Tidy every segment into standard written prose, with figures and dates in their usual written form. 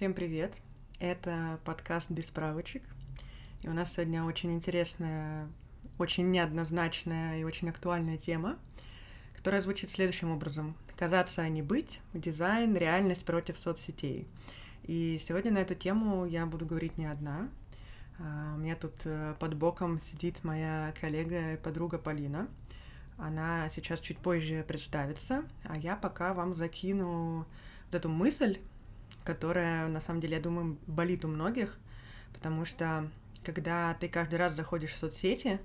Всем привет! Это подкаст «Бесправочек». И у нас сегодня очень интересная, очень неоднозначная и очень актуальная тема, которая звучит следующим образом. «Казаться, а не быть. Дизайн. Реальность против соцсетей». И сегодня на эту тему я буду говорить не одна. У меня тут под боком сидит моя коллега и подруга Полина. Она сейчас чуть позже представится, а я пока вам закину вот эту мысль, которая, на самом деле, я думаю, болит у многих, потому что, когда ты каждый раз заходишь в соцсети,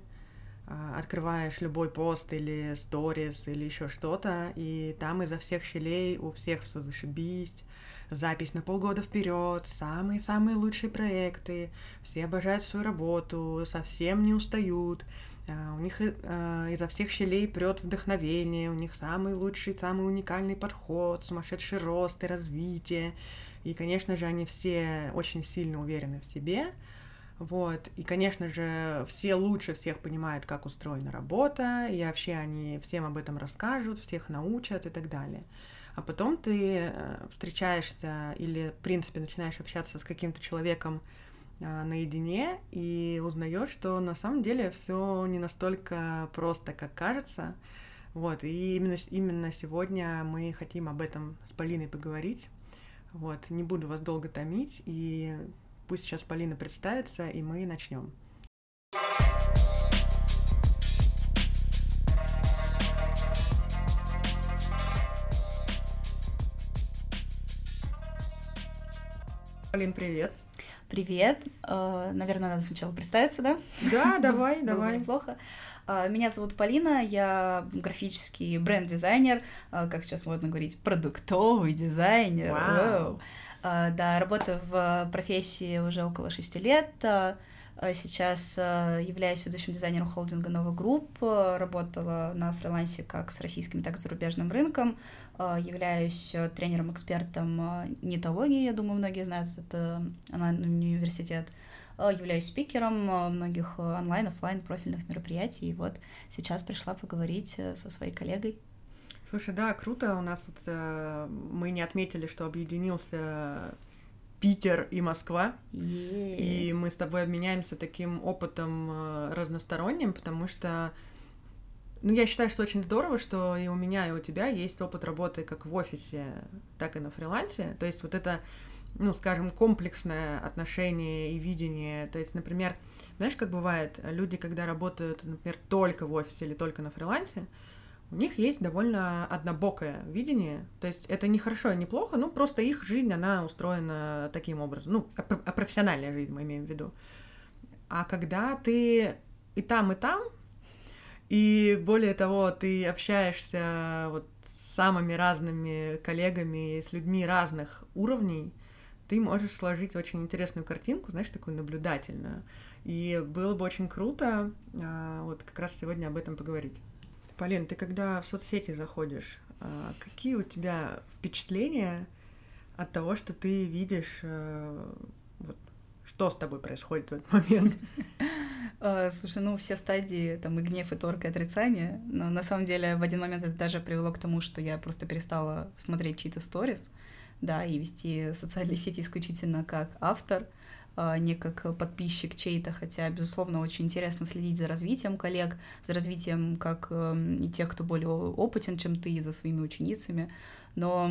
открываешь любой пост или сторис или еще что-то, и там изо всех щелей у всех все зашибись, запись на полгода вперед, самые-самые лучшие проекты, все обожают свою работу, совсем не устают, у них изо всех щелей прет вдохновение, у них самый лучший, самый уникальный подход, сумасшедший рост и развитие, и, конечно же, они все очень сильно уверены в себе. Вот. И, конечно же, все лучше всех понимают, как устроена работа, и вообще они всем об этом расскажут, всех научат и так далее. А потом ты встречаешься или, в принципе, начинаешь общаться с каким-то человеком наедине и узнаешь, что на самом деле все не настолько просто, как кажется. Вот. И именно сегодня мы хотим об этом с Полиной поговорить. Вот. Не буду вас долго томить, и пусть сейчас Полина представится, и мы начнем. Полин, привет. Привет. Наверное, надо сначала представиться, да? Да, давай, давай. Неплохо. Меня зовут Полина, я графический бренд-дизайнер, как сейчас можно говорить, продуктовый дизайнер. Вау. Да, работаю в профессии уже около 6 лет. Сейчас являюсь ведущим дизайнером холдинга «Нова Групп». Работала на фрилансе как с российским, так и зарубежным рынком. Являюсь тренером-экспертом «Нетологии», я думаю, многие знают, это онлайн-университет. Являюсь спикером многих онлайн, офлайн профильных мероприятий. И вот сейчас пришла поговорить со своей коллегой. Слушай, да, круто. У нас тут мы не отметили, что объединился Питер и Москва. Yeah. И мы с тобой обменяемся таким опытом разносторонним, потому что, ну, я считаю, что очень здорово, что и у меня, и у тебя есть опыт работы как в офисе, так и на фрилансе. То есть вот это, ну, скажем, комплексное отношение и видение. То есть, например, знаешь, как бывает, люди, когда работают, например, только в офисе или только на фрилансе, у них есть довольно однобокое видение, то есть это не хорошо и не плохо, ну просто их жизнь, она устроена таким образом, ну, профессиональная жизнь мы имеем в виду. А когда ты и там, и более того, ты общаешься вот с самыми разными коллегами, с людьми разных уровней, ты можешь сложить очень интересную картинку, знаешь, такую наблюдательную. И было бы очень круто вот как раз сегодня об этом поговорить. Полин, ты когда в соцсети заходишь, какие у тебя впечатления от того, что ты видишь, вот, что с тобой происходит в этот момент? Слушай, ну все стадии, там и гнев, и торг, и отрицание, но на самом деле в один момент это даже привело к тому, что я просто перестала смотреть чьи-то сторис, да, и вести социальные сети исключительно как автор, не как подписчик чей-то, хотя, безусловно, очень интересно следить за развитием коллег, за развитием как и тех, кто более опытен, чем ты, и за своими ученицами. Но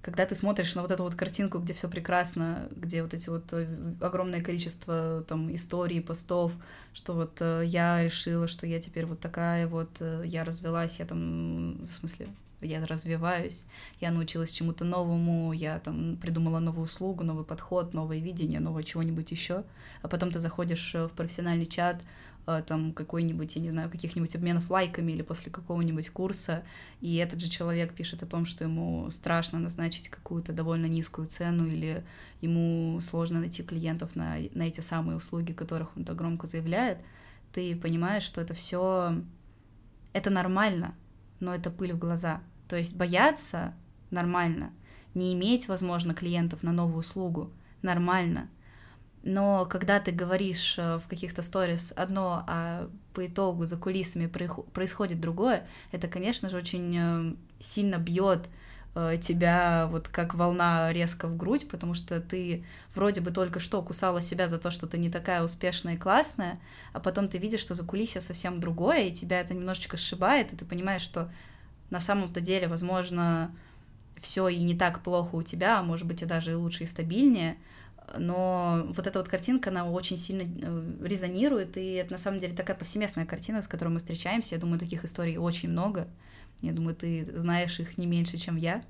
когда ты смотришь на вот эту вот картинку, где все прекрасно, где вот эти вот огромное количество там историй, постов, что вот я решила, что я теперь вот такая вот, я развелась, я там, в смысле, я развиваюсь, я научилась чему-то новому, я там придумала новую услугу, новый подход, новое видение, новое чего-нибудь еще. А потом ты заходишь в профессиональный чат, там какой-нибудь, я не знаю, каких-нибудь обменов лайками или после какого-нибудь курса, и этот же человек пишет о том, что ему страшно назначить какую-то довольно низкую цену или ему сложно найти клиентов на эти самые услуги, которых он так громко заявляет, ты понимаешь, что это все, это нормально, но это пыль в глаза. То есть бояться нормально, не иметь, возможно, клиентов на новую услугу нормально. Но когда ты говоришь в каких-то сторис одно, а по итогу за кулисами происходит другое, это, конечно же, очень сильно бьет тебя вот как волна резко в грудь, потому что ты вроде бы только что кусала себя за то, что ты не такая успешная и классная, а потом ты видишь, что закулисье совсем другое, и тебя это немножечко сшибает, и ты понимаешь, что на самом-то деле, возможно, все и не так плохо у тебя, а может быть, и даже лучше и стабильнее, но вот эта вот картинка, она очень сильно резонирует, и это на самом деле такая повсеместная картина, с которой мы встречаемся, я думаю, таких историй очень много. Я думаю, ты знаешь их не меньше, чем я.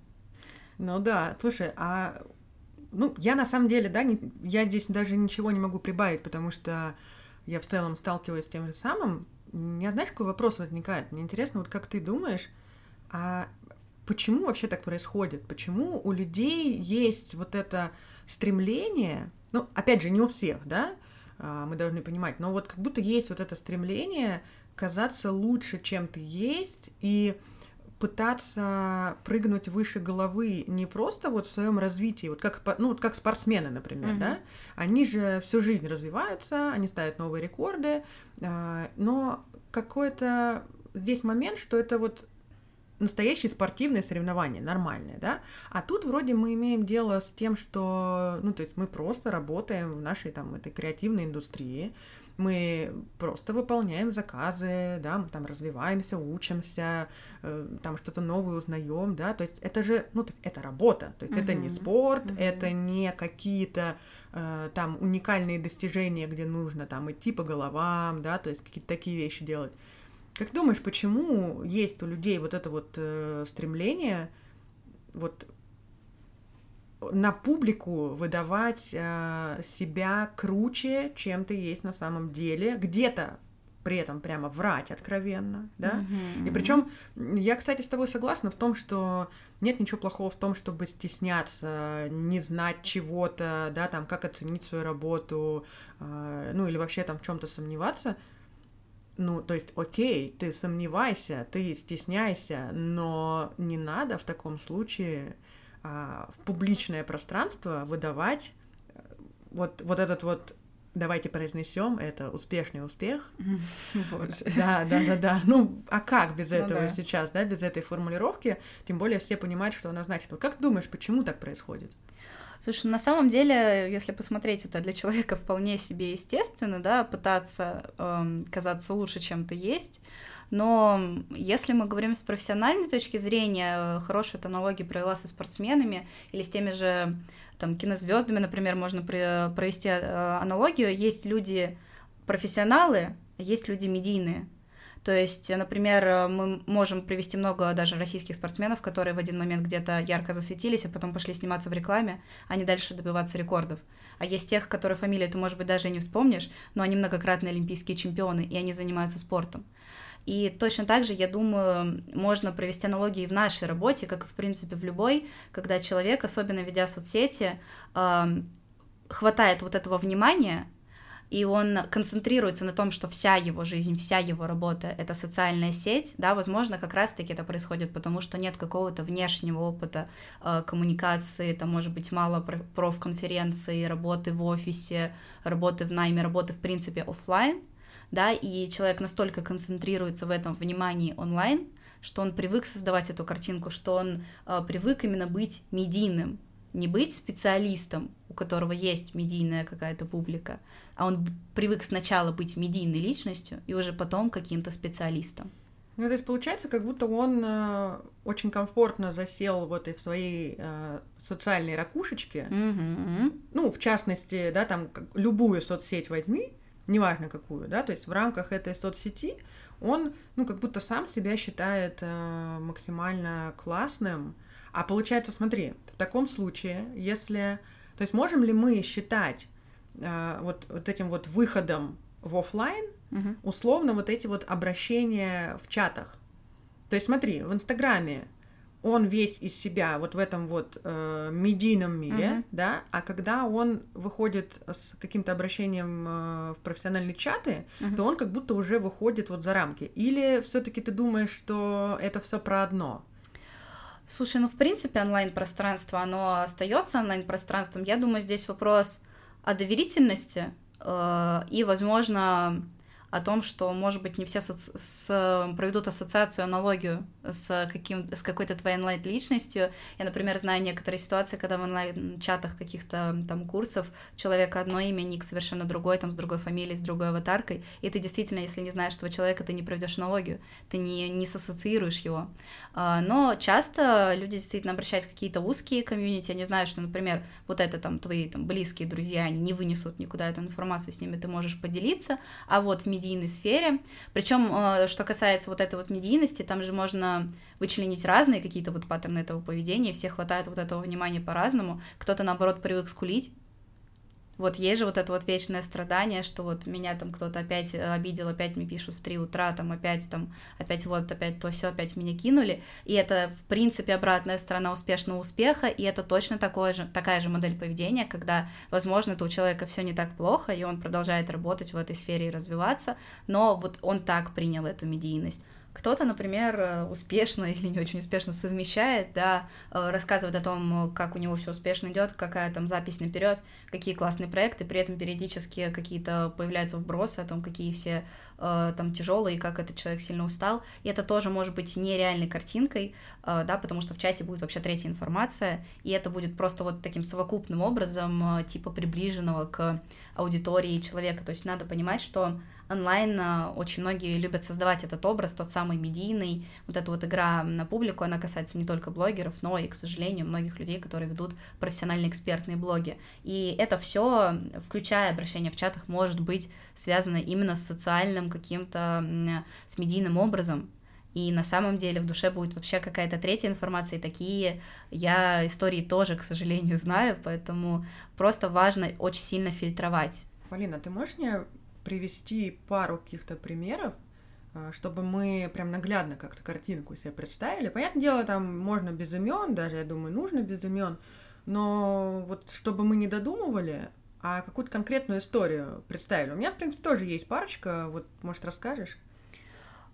Ну да, слушай, я на самом деле, да, я здесь даже ничего не могу прибавить, потому что я в целом сталкиваюсь с тем же самым. У меня, знаешь, какой вопрос возникает? Мне интересно, вот как ты думаешь, а почему вообще так происходит? Почему у людей есть вот это стремление, ну, опять же, не у всех, да, мы должны понимать, но вот как будто есть вот это стремление казаться лучше, чем ты есть, и пытаться прыгнуть выше головы не просто вот в своем развитии, вот как спортсмены, например, да, они же всю жизнь развиваются, они ставят новые рекорды, но какой-то здесь момент, что это вот настоящие спортивные соревнования, нормальные, да, а тут вроде мы имеем дело с тем, что, ну, то есть мы просто работаем в нашей там этой креативной индустрии, мы просто выполняем заказы, да, мы там развиваемся, учимся, там что-то новое узнаем, да, то есть это же, ну, это работа, то есть это не спорт, это не какие-то там уникальные достижения, где нужно там идти по головам, да, то есть какие-то такие вещи делать. Как думаешь, почему есть у людей вот это вот стремление вот на публику выдавать себя круче, чем ты есть на самом деле, где-то при этом прямо врать откровенно, да? И причем я, кстати, с тобой согласна в том, что нет ничего плохого в том, чтобы стесняться, не знать чего-то, да, там, как оценить свою работу, ну, или вообще там в чем-то сомневаться. Ну, то есть, окей, ты сомневайся, ты стесняйся, но не надо в таком случае в публичное пространство выдавать вот этот вот, давайте произнесем это, успешный успех. Боже. Да. Ну, а как без этого сейчас, да, без этой формулировки? Тем более все понимают, что она значит. Как думаешь, почему так происходит? Слушай, на самом деле, если посмотреть, это для человека вполне себе естественно, да, пытаться казаться лучше, чем ты есть, но если мы говорим с профессиональной точки зрения, хорошую аналогию провела со спортсменами или с теми же там кинозвездами, например, можно провести аналогию, есть люди профессионалы, есть люди медийные. То есть, например, мы можем привести много даже российских спортсменов, которые в один момент где-то ярко засветились, а потом пошли сниматься в рекламе, а не дальше добиваться рекордов. А есть тех, которые фамилии ты, может быть, даже и не вспомнишь, но они многократные олимпийские чемпионы, и они занимаются спортом. И точно так же, я думаю, можно провести аналогии в нашей работе, как и, в принципе, в любой, когда человек, особенно ведя соцсети, хватает вот этого внимания, и он концентрируется на том, что вся его жизнь, вся его работа — это социальная сеть, да, возможно, как раз-таки это происходит, потому что нет какого-то внешнего опыта коммуникации, там, может быть, мало профконференций, работы в офисе, работы в найме, работы, в принципе, офлайн, да, и человек настолько концентрируется в этом внимании онлайн, что он привык создавать эту картинку, что он привык именно быть медийным, не быть специалистом, у которого есть медийная какая-то публика, а он привык сначала быть медийной личностью и уже потом каким-то специалистом. Ну, то есть получается, как будто он очень комфортно засел вот и в своей социальной ракушечке. Ну, в частности, да, там любую соцсеть возьми, неважно какую, да, то есть в рамках этой соцсети он, ну, как будто сам себя считает максимально классным. А получается, смотри, в таком случае, если... То есть можем ли мы считать вот этим вот выходом в офлайн условно вот эти вот обращения в чатах? То есть смотри, в Инстаграме он весь из себя вот в этом вот медийном мире, да, а когда он выходит с каким-то обращением в профессиональные чаты, то он как будто уже выходит вот за рамки. Или все-таки ты думаешь, что это все про одно? Слушай, ну, в принципе, онлайн-пространство, оно остается онлайн-пространством. Я думаю, здесь вопрос о доверительности и, возможно, о том, что, может быть, не все проведут ассоциацию, аналогию с какой-то твоей онлайн-личностью. Я, например, знаю некоторые ситуации, когда в онлайн-чатах каких-то там курсов человека одно имя, ник совершенно другой, там, с другой фамилией, с другой аватаркой, и ты действительно, если не знаешь этого человека, ты не проведешь аналогию, ты не ассоциируешь его. Но часто люди действительно обращаются в какие-то узкие комьюнити, они знают, что, например, вот это там твои там, близкие друзья, они не вынесут никуда эту информацию, с ними ты можешь поделиться, а вот в медийной сфере, причем, что касается вот этой вот медийности, там же можно вычленить разные какие-то вот паттерны этого поведения, все хватают вот этого внимания по-разному, кто-то, наоборот, привык скулить. Вот есть же вот это вот вечное страдание, что вот меня там кто-то опять обидел, опять мне пишут в 3 утра, опять то все, опять меня кинули. И это, в принципе, обратная сторона успешного успеха, и это точно такая же модель поведения, когда, возможно, это у человека все не так плохо, и он продолжает работать в этой сфере и развиваться, но вот он так принял эту медийность. Кто-то, например, успешно или не очень успешно совмещает, да, рассказывает о том, как у него все успешно идет, какая там запись наперед, какие классные проекты, при этом периодически какие-то появляются вбросы о том, какие все там тяжелые, как этот человек сильно устал. И это тоже может быть нереальной картинкой, да, потому что в чате будет вообще третья информация, и это будет просто вот таким совокупным образом типа приближенного к аудитории человека. То есть надо понимать, что онлайн очень многие любят создавать этот образ, тот самый медийный, вот эта вот игра на публику, она касается не только блогеров, но и, к сожалению, многих людей, которые ведут профессиональные экспертные блоги. И это все, включая обращение в чатах, может быть связано именно с социальным каким-то, с медийным образом. И на самом деле в душе будет вообще какая-то третья информация, и такие я истории тоже, к сожалению, знаю, поэтому просто важно очень сильно фильтровать. Полина, ты можешь мне привести пару каких-то примеров, чтобы мы прям наглядно как-то картинку себе представили? Понятное дело, там можно без имен, даже, я думаю, нужно без имен, но вот чтобы мы не додумывали, а какую-то конкретную историю представили. У меня, в принципе, тоже есть парочка, вот, может, расскажешь?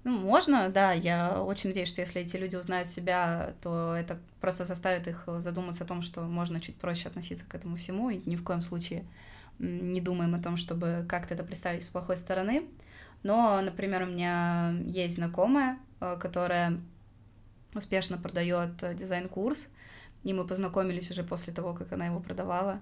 Ну, можно, да, я очень надеюсь, что если эти люди узнают себя, то это просто заставит их задуматься о том, что можно чуть проще относиться к этому всему, и ни в коем случае не думаем о том, чтобы как-то это представить с плохой стороны. Но, например, у меня есть знакомая, которая успешно продает дизайн-курс, и мы познакомились уже после того, как она его продавала.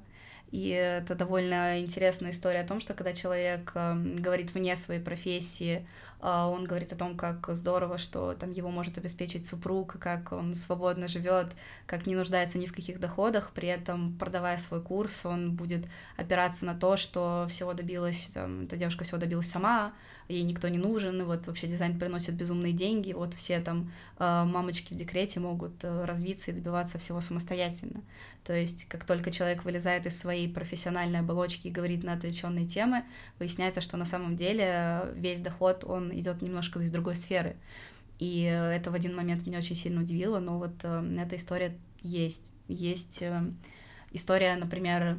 И это довольно интересная история о том, что когда человек говорит вне своей профессии, он говорит о том, как здорово, что там его может обеспечить супруг, как он свободно живет, как не нуждается ни в каких доходах, при этом, продавая свой курс, он будет опираться на то, что всего добилась, там, эта девушка всего добилась сама, ей никто не нужен, и вот вообще дизайн приносит безумные деньги, вот все там мамочки в декрете могут развиться и добиваться всего самостоятельно. То есть, как только человек вылезает из своей профессиональной оболочки и говорит на отвлеченные темы, выясняется, что на самом деле весь доход, он идет немножко из другой сферы. И это в один момент меня очень сильно удивило, но вот эта история есть. Есть история, например,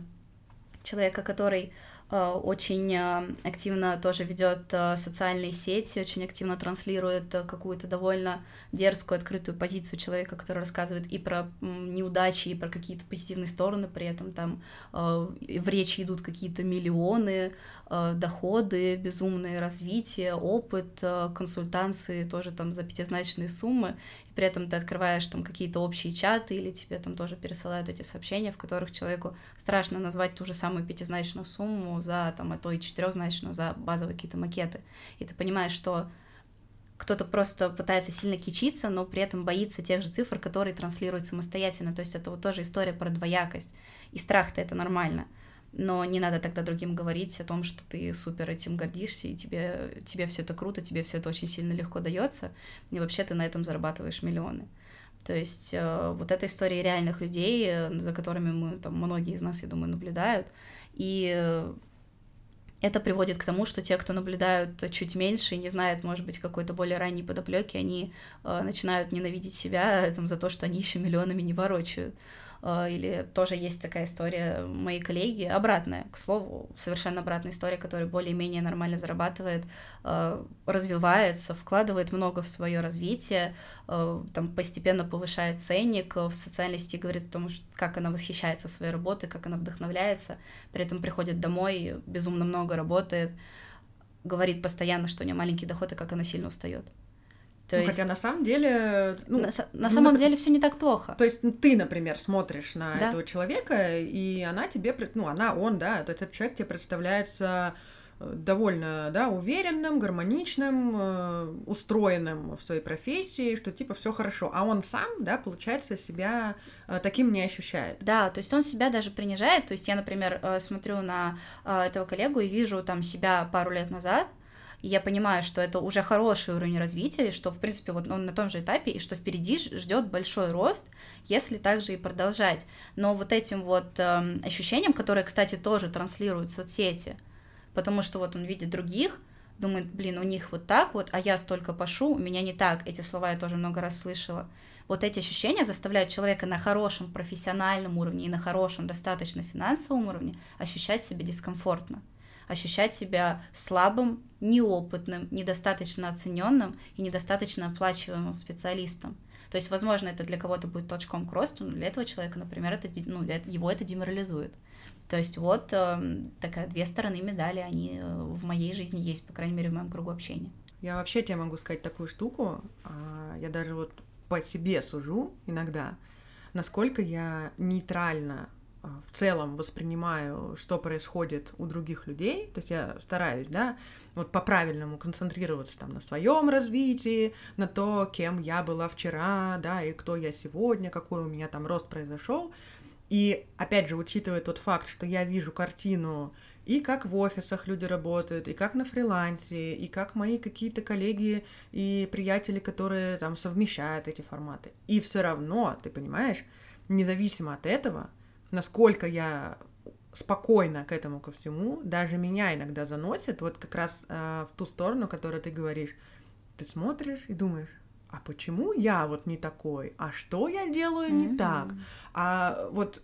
человека, который очень активно тоже ведет социальные сети, очень активно транслирует какую-то довольно дерзкую, открытую позицию человека, который рассказывает и про неудачи, и про какие-то позитивные стороны, при этом там в речи идут какие-то миллионы, доходы, безумные развитие, опыт, консультации тоже там за пятизначные суммы, и при этом ты открываешь там какие-то общие чаты, или тебе там тоже пересылают эти сообщения, в которых человеку страшно назвать ту же самую пятизначную сумму, за там, а то и четырехзначную, за базовые какие-то макеты. И ты понимаешь, что кто-то просто пытается сильно кичиться, но при этом боится тех же цифр, которые транслируют самостоятельно. То есть это вот тоже история про двоякость. И страх-то это нормально. Но не надо тогда другим говорить о том, что ты супер этим гордишься, и тебе все это круто, тебе все это очень сильно легко дается, и вообще ты на этом зарабатываешь миллионы. То есть вот эта история реальных людей, за которыми мы, там, многие из нас, я думаю, наблюдают. И это приводит к тому, что те, кто наблюдают чуть меньше и не знают, может быть, какой-то более ранней подоплеки, они начинают ненавидеть себя там, за то, что они еще миллионами не ворочают. Или тоже есть такая история моей коллеги, обратная, к слову, совершенно обратная история, которая более-менее нормально зарабатывает, развивается, вкладывает много в свое развитие, там, постепенно повышает ценник, в социальной сети говорит о том, как она восхищается своей работой, как она вдохновляется, при этом приходит домой, безумно много работает, говорит постоянно, что у нее маленький доход и как она сильно устает. То есть... Хотя на самом деле... На самом деле все не так плохо. То есть ты, например, смотришь на этого человека, и она тебе... то есть этот человек тебе представляется довольно, уверенным, гармоничным, устроенным в своей профессии, что типа все хорошо. А он сам, получается, себя таким не ощущает. Да, то есть он себя даже принижает. То есть я, например, смотрю на этого коллегу и вижу там себя пару лет назад, и я понимаю, что это уже хороший уровень развития, и что, в принципе, вот он на том же этапе, и что впереди ждет большой рост, если также и продолжать. Но вот этим вот ощущением, которое, кстати, тоже транслируют соцсети, потому что вот он видит других, думает, блин, у них вот так вот, а я столько пошу, у меня не так. Эти слова я тоже много раз слышала. Вот эти ощущения заставляют человека на хорошем профессиональном уровне и на хорошем достаточно финансовом уровне ощущать себя дискомфортно, ощущать себя слабым, неопытным, недостаточно оцененным и недостаточно оплачиваемым специалистом. То есть, возможно, это для кого-то будет толчком к росту, но для этого человека, например, это, его это деморализует. То есть вот такая две стороны медали, они в моей жизни есть, по крайней мере, в моем кругу общения. Я вообще тебе могу сказать такую штуку, я даже вот по себе сужу иногда, насколько я нейтрально в целом воспринимаю, что происходит у других людей, то есть я стараюсь, вот по-правильному концентрироваться там на своем развитии, на то, кем я была вчера, и кто я сегодня, какой у меня там рост произошел. И, опять же, учитывая тот факт, что я вижу картину и как в офисах люди работают, и как на фрилансе, и как мои какие-то коллеги и приятели, которые там совмещают эти форматы. И все равно, ты понимаешь, независимо от этого, насколько я спокойно к этому ко всему, даже меня иногда заносит вот как раз в ту сторону, которую ты говоришь. Ты смотришь и думаешь, а почему я вот не такой? А что я делаю не так? А вот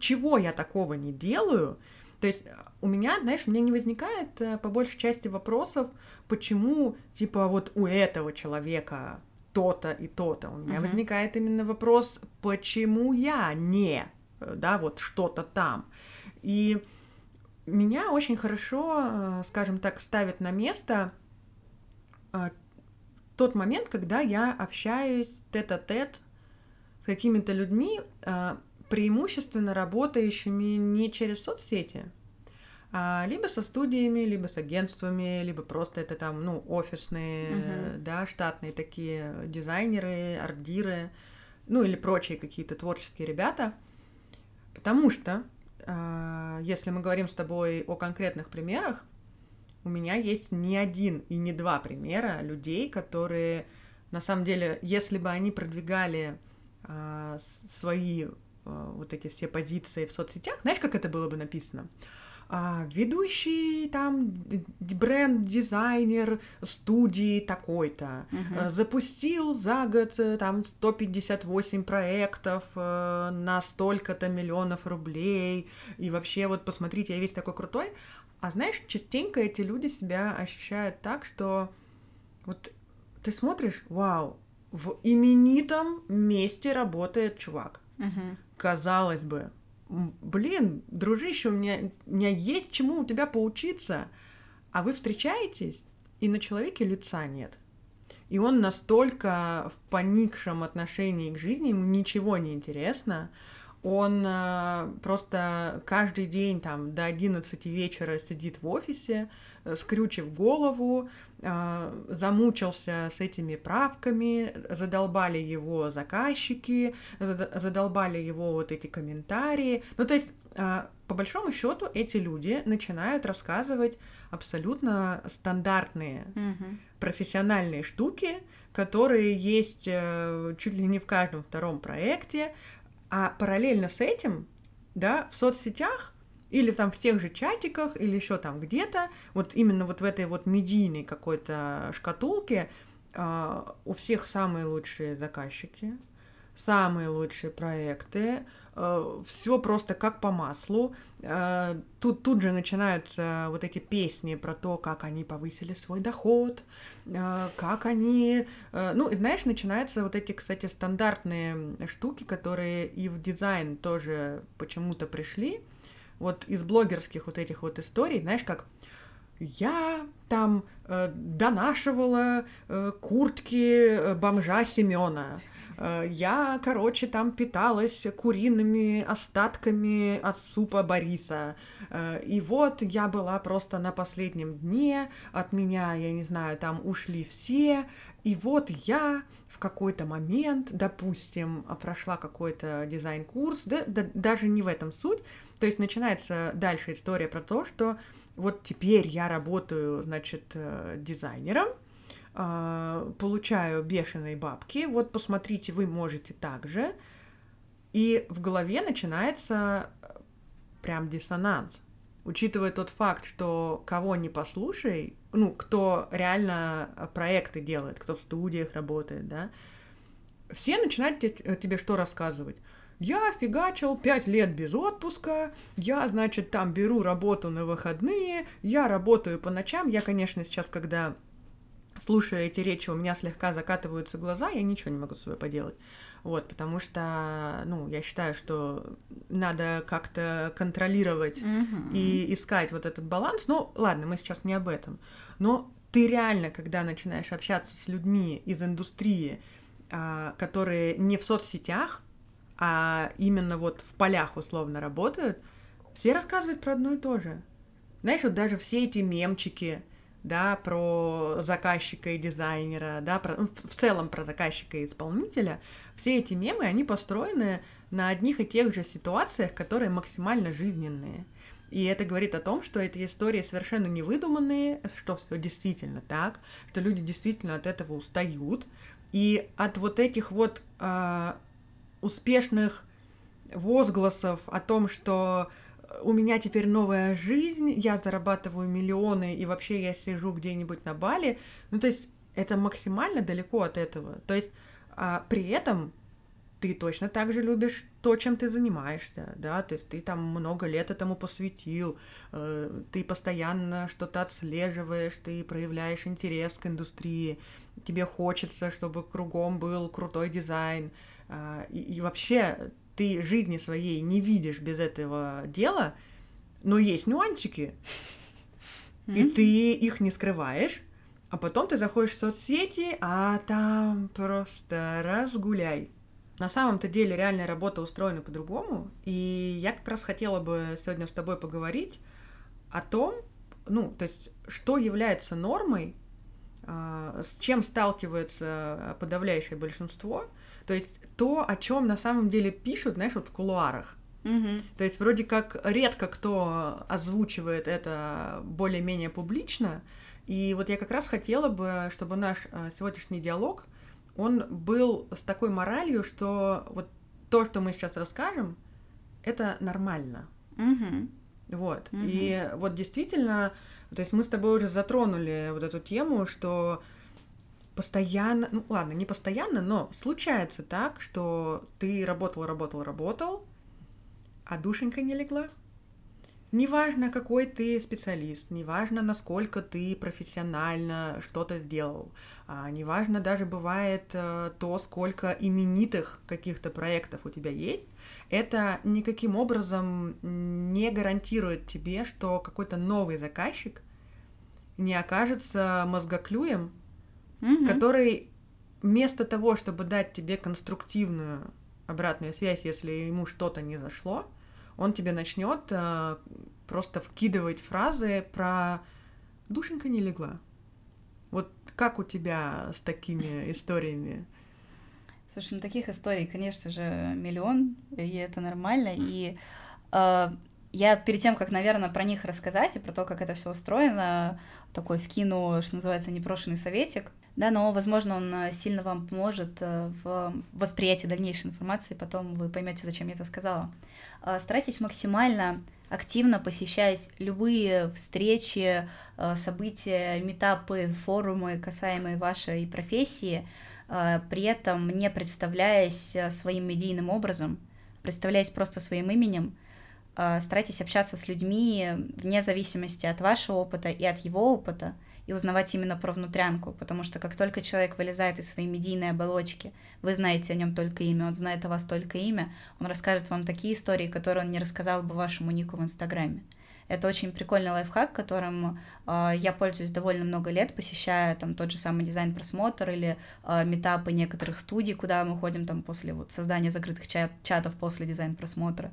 чего я такого не делаю? То есть у меня, знаешь, у меня не возникает по большей части вопросов, почему, типа, вот у этого человека то-то и то-то. У меня возникает именно вопрос, почему я не, вот что-то там. И меня очень хорошо, скажем так, ставит на место тот момент, когда я общаюсь тет-а-тет с какими-то людьми, преимущественно работающими не через соцсети, либо со студиями, либо с агентствами, либо просто это там, офисные, штатные такие дизайнеры, арт-диры, или прочие какие-то творческие ребята. Потому что, если мы говорим с тобой о конкретных примерах, у меня есть не один и не два примера людей, которые, на самом деле, если бы они продвигали свои вот эти все позиции в соцсетях, знаешь, как это было бы написано? Ведущий там бренд-дизайнер студии такой-то запустил за год там 158 проектов на столько-то миллионов рублей, и вообще вот посмотрите, я весь такой крутой. А знаешь, частенько эти люди себя ощущают так, что вот ты смотришь, вау, в именитом месте работает чувак. Казалось бы, блин, дружище, у меня есть чему у тебя поучиться. А вы встречаетесь, и на человеке лица нет. И он настолько в поникшем отношении к жизни, ему ничего не интересно. Он просто каждый день там до 11 вечера сидит в офисе, скрючив голову, замучился с этими правками, задолбали его заказчики, задолбали его вот эти комментарии. То есть, по большому счету, эти люди начинают рассказывать абсолютно стандартные профессиональные штуки, которые есть чуть ли не в каждом втором проекте. А параллельно с этим, в соцсетях или там в тех же чатиках или еще там где-то, вот именно вот в этой вот медийной какой-то шкатулке у всех самые лучшие заказчики, самые лучшие проекты, все просто как по маслу. Тут же начинаются вот эти песни про то, как они повысили свой доход, как они... и знаешь, начинаются вот эти, кстати, стандартные штуки, которые и в дизайн тоже почему-то пришли. Вот из блогерских вот этих вот историй, знаешь, как... Я там донашивала куртки бомжа Семёна. Я, короче, там питалась куриными остатками от супа Бориса. И вот я была просто на последнем дне, от меня, я не знаю, там ушли все. И вот я в какой-то момент, допустим, прошла какой-то дизайн-курс, даже не в этом суть. То есть начинается дальше история про то, что вот теперь я работаю, значит, дизайнером, получаю бешеные бабки, вот посмотрите, вы можете так же. И в голове начинается прям диссонанс. Учитывая тот факт, что кого не послушай, ну, кто реально проекты делает, кто в студиях работает, да, все начинают тебе что рассказывать? Я фигачил 5 лет без отпуска, я, значит, там беру работу на выходные, я работаю по ночам, я, конечно, сейчас, когда... слушая эти речи, у меня слегка закатываются глаза, я ничего не могу с собой поделать. Вот, потому что, ну, я считаю, что надо как-то контролировать и искать вот этот баланс. Ну, ладно, мы сейчас не об этом. Но ты реально, когда начинаешь общаться с людьми из индустрии, которые не в соцсетях, а именно вот в полях условно работают, все рассказывают про одно и то же. Знаешь, вот даже все эти мемчики... да, про заказчика и дизайнера, да, про, в целом про заказчика и исполнителя, все эти мемы, они построены на одних и тех же ситуациях, которые максимально жизненные. И это говорит о том, что эти истории совершенно не выдуманные, что всё действительно так, что люди действительно от этого устают. И от вот этих вот успешных возгласов о том, что у меня теперь новая жизнь, я зарабатываю миллионы, и вообще я сижу где-нибудь на Бали. Ну, то есть, это максимально далеко от этого. То есть, при этом ты точно так же любишь то, чем ты занимаешься, да, то есть, ты там много лет этому посвятил, ты постоянно что-то отслеживаешь, ты проявляешь интерес к индустрии, тебе хочется, чтобы кругом был крутой дизайн, и вообще... ты жизни своей не видишь без этого дела, но есть нюансики, и ты их не скрываешь, а потом ты заходишь в соцсети, а там просто разгуляй. На самом-то деле реальная работа устроена по-другому, и я как раз хотела бы сегодня с тобой поговорить о том, ну, то есть, что является нормой, с чем сталкивается подавляющее большинство, то есть то, о чем на самом деле пишут, знаешь, вот в кулуарах. То есть вроде как редко кто озвучивает это более-менее публично. И вот я как раз хотела бы, чтобы наш сегодняшний диалог, он был с такой моралью, что вот то, что мы сейчас расскажем, это нормально. Вот. И вот действительно, то есть мы с тобой уже затронули вот эту тему, что... постоянно, ну ладно, не постоянно, но случается так, что ты работал, а душенька не легла. Неважно, какой ты специалист, неважно, насколько ты профессионально что-то сделал, неважно даже бывает то, сколько именитых каких-то проектов у тебя есть, это никаким образом не гарантирует тебе, что какой-то новый заказчик не окажется мозгоклюем, который вместо того, чтобы дать тебе конструктивную обратную связь, если ему что-то не зашло, он тебе начнет просто вкидывать фразы про «душенька не легла». Вот как у тебя с такими историями? Слушай, ну таких историй, конечно же, миллион, и это нормально, и... я перед тем, как, наверное, про них рассказать и про то, как это все устроено, такой вкину, что называется, непрошенный советик, да, но, возможно, он сильно вам поможет в восприятии дальнейшей информации, потом вы поймете, зачем я это сказала. Старайтесь максимально активно посещать любые встречи, события, митапы, форумы, касаемые вашей профессии, при этом не представляясь своим медийным образом, представляясь просто своим именем. Старайтесь общаться с людьми вне зависимости от вашего опыта и от его опыта, и узнавать именно про внутрянку, потому что как только человек вылезает из своей медийной оболочки, вы знаете о нем только имя, он знает о вас только имя, он расскажет вам такие истории, которые он не рассказал бы вашему нику в Инстаграме. Это очень прикольный лайфхак, которым я пользуюсь довольно много лет, посещая там тот же самый дизайн-просмотр или митапы некоторых студий, куда мы ходим там после вот создания закрытых чатов после дизайн-просмотра.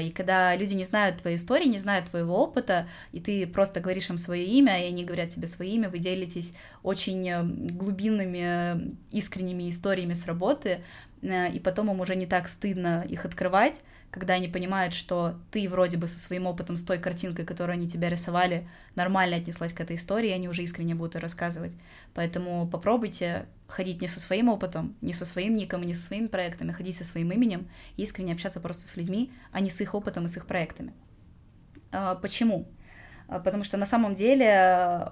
И когда люди не знают твоей истории, не знают твоего опыта, и ты просто говоришь им свое имя, и они говорят тебе свое имя, вы делитесь очень глубинными, искренними историями с работы, и потом им уже не так стыдно их открывать, когда они понимают, что ты вроде бы со своим опытом, с той картинкой, которую они тебя рисовали, нормально отнеслась к этой истории, и они уже искренне будут ее рассказывать. Поэтому попробуйте ходить не со своим опытом, не со своим ником, не со своими проектами, ходить со своим именем и искренне общаться просто с людьми, а не с их опытом и с их проектами. Почему? Потому что на самом деле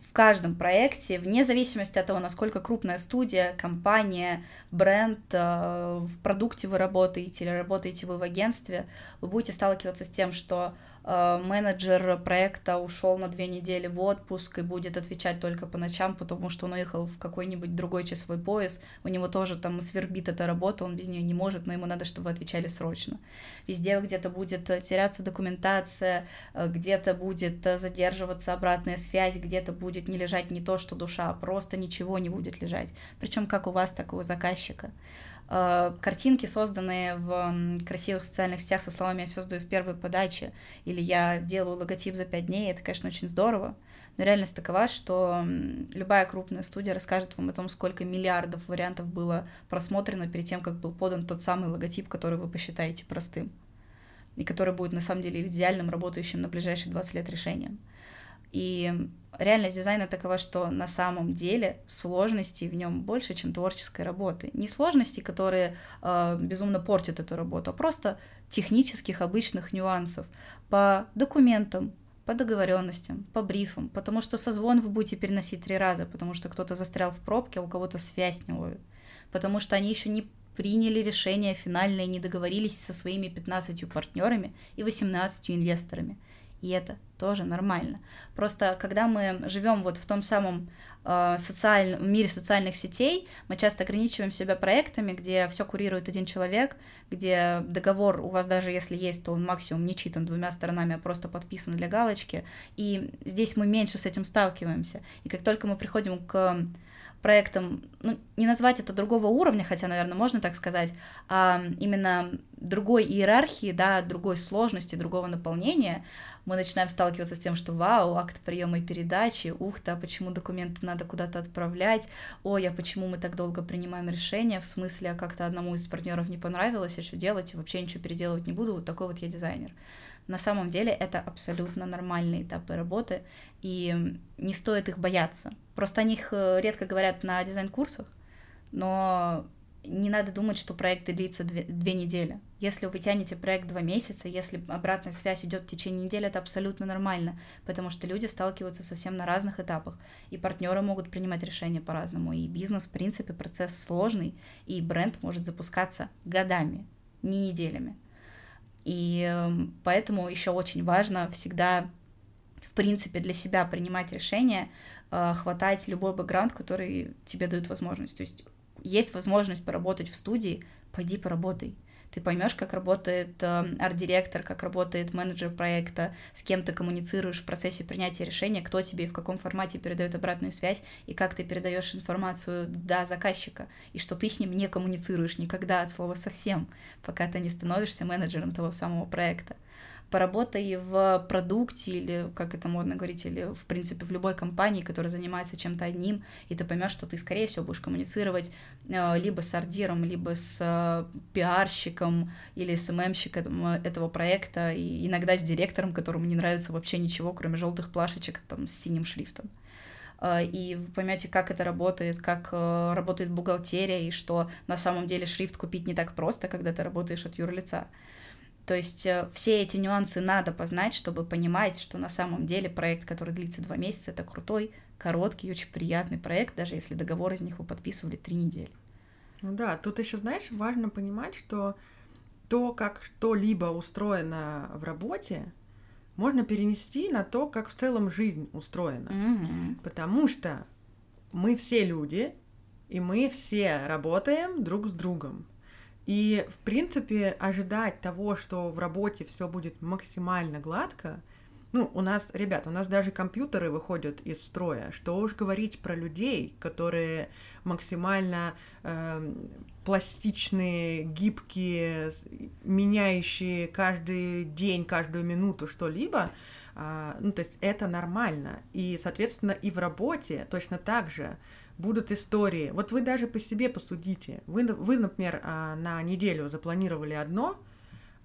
в каждом проекте, вне зависимости от того, насколько крупная студия, компания, бренд, в продукте вы работаете или работаете вы в агентстве, вы будете сталкиваться с тем, что менеджер проекта ушел на 2 недели в отпуск и будет отвечать только по ночам, потому что он уехал в какой-нибудь другой часовой пояс, у него тоже там свербит эта работа, он без нее не может, но ему надо, чтобы вы отвечали срочно. Везде где-то будет теряться документация, где-то будет задерживаться обратная связь, где-то будет не лежать не то, что душа, просто ничего не будет лежать. Причем как у вас, так и у заказчика. Картинки, созданные в красивых социальных сетях со словами «я все сдаю с первой подачи» или «я делаю логотип за 5 дней», это, конечно, очень здорово, но реальность такова, что любая крупная студия расскажет вам о том, сколько миллиардов вариантов было просмотрено перед тем, как был подан тот самый логотип, который вы посчитаете простым и который будет на самом деле идеальным, работающим на ближайшие 20 лет решением. И реальность дизайна такова, что на самом деле сложностей в нем больше, чем творческой работы. Не сложностей, которые безумно портят эту работу, а просто технических обычных нюансов по документам, по договоренностям, по брифам, потому что созвон вы будете переносить 3 раза, потому что кто-то застрял в пробке, а у кого-то связь не ловит, потому что они еще не приняли решение финальное, не договорились со своими 15 партнерами и 18 инвесторами. И это тоже нормально. Просто когда мы живем вот в том самом мире социальных сетей, мы часто ограничиваем себя проектами, где все курирует один человек, где договор у вас даже если есть, то он максимум не читан 2 сторонами, а просто подписан для галочки. И здесь мы меньше с этим сталкиваемся. И как только мы приходим к проектам, ну, не назвать это другого уровня, хотя, наверное, можно так сказать, а именно другой иерархии, да, другой сложности, другого наполнения, мы начинаем сталкиваться с тем, что вау, акт приема и передачи, ух ты, а почему документы надо куда-то отправлять, ой, а почему мы так долго принимаем решения, в смысле, а как-то одному из партнеров не понравилось, а что делать, и вообще ничего переделывать не буду, вот такой вот я дизайнер. На самом деле это абсолютно нормальные этапы работы, и не стоит их бояться. Просто о них редко говорят на дизайн-курсах, но не надо думать, что проект длится 2 недели. Если вы тянете проект 2 месяца, если обратная связь идет в течение недели, это абсолютно нормально, потому что люди сталкиваются совсем на разных этапах, и партнеры могут принимать решения по-разному, и бизнес, в принципе, процесс сложный, и бренд может запускаться годами, не неделями. И поэтому еще очень важно всегда, в принципе, для себя принимать решения, хватать любой бэкграунд, который тебе дает возможность. То есть есть возможность поработать в студии, пойди поработай. Ты поймешь, как работает арт-директор, как работает менеджер проекта, с кем ты коммуницируешь в процессе принятия решения, кто тебе и в каком формате передает обратную связь, и как ты передаешь информацию до заказчика, и что ты с ним не коммуницируешь никогда от слова совсем, пока ты не становишься менеджером того самого проекта. Поработай в продукте, или, как это модно говорить, или, в принципе, в любой компании, которая занимается чем-то одним, и ты поймешь, что ты, скорее всего, будешь коммуницировать либо с ардиром, либо с пиарщиком или с ММщиком этого проекта, и иногда с директором, которому не нравится вообще ничего, кроме желтых плашечек там, с синим шрифтом. И вы поймете, как это работает, как работает бухгалтерия, и что на самом деле шрифт купить не так просто, когда ты работаешь от юрлица. То есть все эти нюансы надо познать, чтобы понимать, что на самом деле проект, который длится 2 месяца, это крутой, короткий, очень приятный проект, даже если договор из них вы подписывали 3 недели. Ну да, тут еще, знаешь, важно понимать, что то, как что-либо устроено в работе, можно перенести на то, как в целом жизнь устроена. Mm-hmm. Потому что мы все люди, и мы все работаем друг с другом. И, в принципе, ожидать того, что в работе все будет максимально гладко, Ну, у нас, ребят, у нас даже компьютеры выходят из строя. Что уж говорить про людей, которые максимально пластичные, гибкие, меняющие каждый день, каждую минуту что-либо. Ну, то есть это нормально. И, соответственно, и в работе точно так же будут истории. Вот вы даже по себе посудите. Вы, например, на неделю запланировали одно,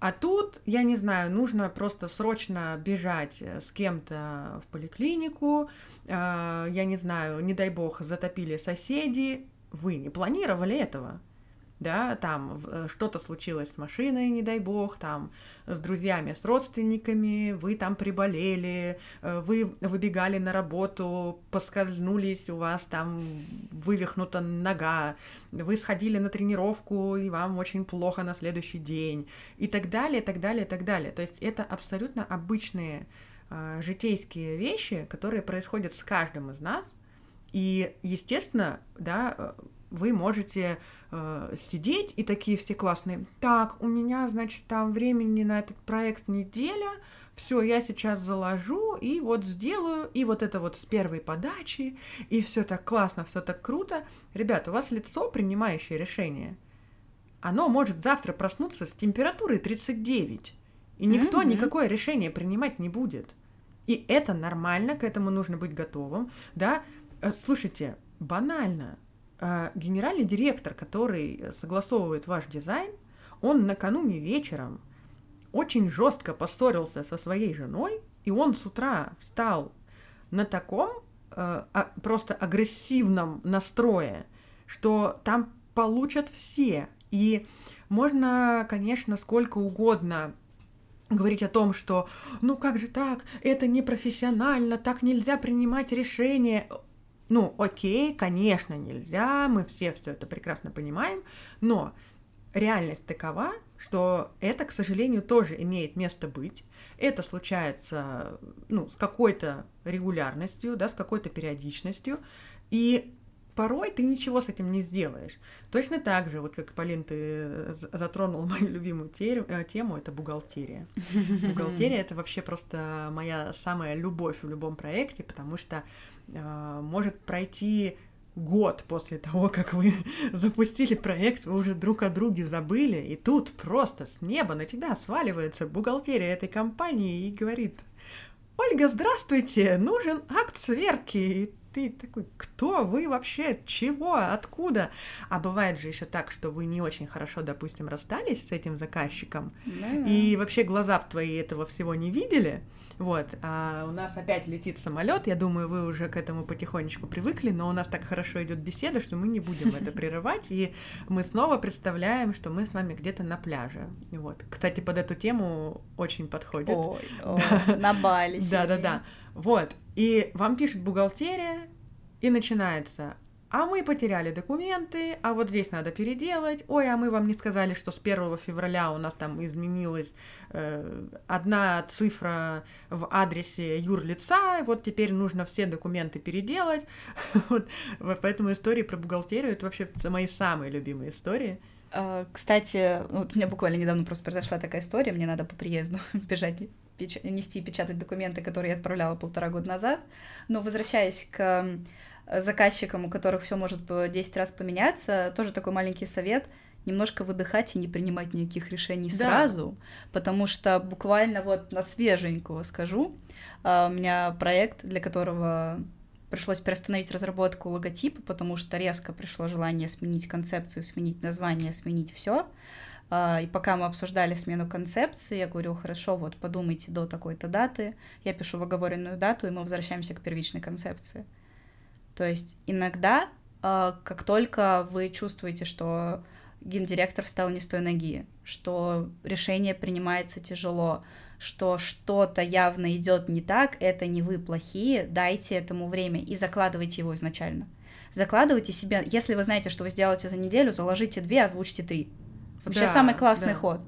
а тут, я не знаю, нужно просто срочно бежать с кем-то в поликлинику, я не знаю, не дай бог, затопили соседи, вы не планировали этого, да, там что-то случилось с машиной, не дай бог, там с друзьями, с родственниками, вы там приболели, вы выбегали на работу, поскользнулись, у вас там вывихнута нога, вы сходили на тренировку, и вам очень плохо на следующий день, и так далее, так далее, так далее. То есть это абсолютно обычные житейские вещи, которые происходят с каждым из нас, и, естественно, да, вы можете сидеть и такие все классные. Так, у меня, значит, там времени на этот проект неделя. Все, я сейчас заложу и вот сделаю. И вот это вот с первой подачи. И все так классно, все так круто. Ребята, у вас лицо, принимающее решение, оно может завтра проснуться с температурой 39. И никто никакое решение принимать не будет. И это нормально, к этому нужно быть готовым. Да? Слушайте, банально. Генеральный директор, который согласовывает ваш дизайн, он накануне вечером очень жестко поссорился со своей женой, и он с утра встал на таком просто агрессивном настрое, что там получат все. И можно, конечно, сколько угодно говорить о том, что «ну как же так, это непрофессионально, так нельзя принимать решения». Ну, окей, конечно, нельзя, мы все это прекрасно понимаем, но реальность такова, что это, к сожалению, тоже имеет место быть. Это случается, ну, с какой-то регулярностью, да, с какой-то периодичностью, и порой ты ничего с этим не сделаешь. Точно так же, вот как, Полин, ты затронул мою любимую тему, это бухгалтерия. Бухгалтерия — это вообще просто моя самая любовь в любом проекте, потому что может пройти год после того, как вы запустили проект, вы уже друг о друге забыли, и тут просто с неба на тебя сваливается бухгалтерия этой компании и говорит: «Ольга, здравствуйте, нужен акт сверки». И ты такой: кто вы вообще, чего, откуда? А бывает же еще так, что вы не очень хорошо, допустим, расстались с этим заказчиком, и вообще глаза твои этого всего не видели. Вот, а у нас опять летит самолет. Я думаю, вы уже к этому потихонечку привыкли, но у нас так хорошо идет беседа, что мы не будем это прерывать, и мы снова представляем, что мы с вами где-то на пляже. Вот, кстати, под эту тему очень подходит. Ой, на Бали. Да. Вот, и вам пишет бухгалтерия, и начинается: а мы потеряли документы, а вот здесь надо переделать, ой, а мы вам не сказали, что с 1 февраля у нас там изменилась одна цифра в адресе юрлица, вот теперь нужно все документы переделать. Вот, поэтому истории про бухгалтерию — это вообще мои самые любимые истории. Кстати, вот у меня буквально недавно просто произошла такая история, мне надо по приезду бежать, нести и печатать документы, которые я отправляла 1,5 года назад, но, возвращаясь к заказчикам, у которых все может 10 раз поменяться, тоже такой маленький совет: немножко выдыхать и не принимать никаких решений сразу, потому что буквально вот на свеженького скажу, у меня проект, для которого пришлось приостановить разработку логотипа, потому что резко пришло желание сменить концепцию, сменить название, сменить все. И пока мы обсуждали смену концепции, я говорю: хорошо, вот подумайте до такой-то даты, я пишу в оговоренную дату, и мы возвращаемся к первичной концепции. То есть иногда, как только вы чувствуете, что гендиректор встал не с той ноги, что решение принимается тяжело, что что-то явно идет не так, это не вы плохие, дайте этому время и закладывайте его изначально. Закладывайте себе, если вы знаете, что вы сделаете за неделю, заложите 2, озвучьте 3. Вообще самый классный ход.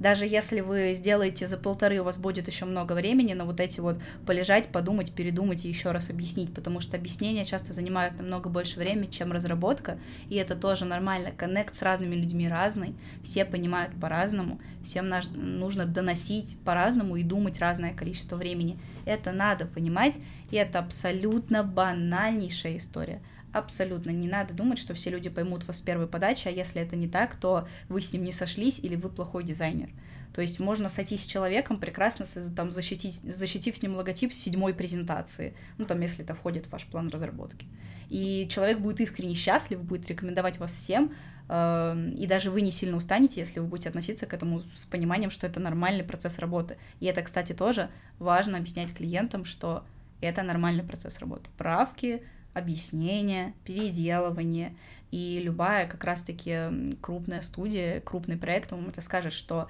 Даже если вы сделаете за полторы, у вас будет еще много времени на вот эти вот полежать, подумать, передумать и еще раз объяснить, потому что объяснения часто занимают намного больше времени, чем разработка, и это тоже нормально. Коннект с разными людьми разный, все понимают по-разному, всем нужно доносить по-разному и думать разное количество времени. Это надо понимать, и это абсолютно банальнейшая история. Абсолютно не надо думать, что все люди поймут вас с первой подачи, а если это не так, то вы с ним не сошлись или вы плохой дизайнер. То есть можно сойтись с человеком, прекрасно там, защитив с ним логотип с 7-й презентации, ну там, если это входит в ваш план разработки. И человек будет искренне счастлив, будет рекомендовать вас всем, и даже вы не сильно устанете, если вы будете относиться к этому с пониманием, что это нормальный процесс работы. И это, кстати, тоже важно объяснять клиентам, что это нормальный процесс работы. Правки, объяснение, переделывание, и любая как раз-таки крупная студия, крупный проект вам это скажет, что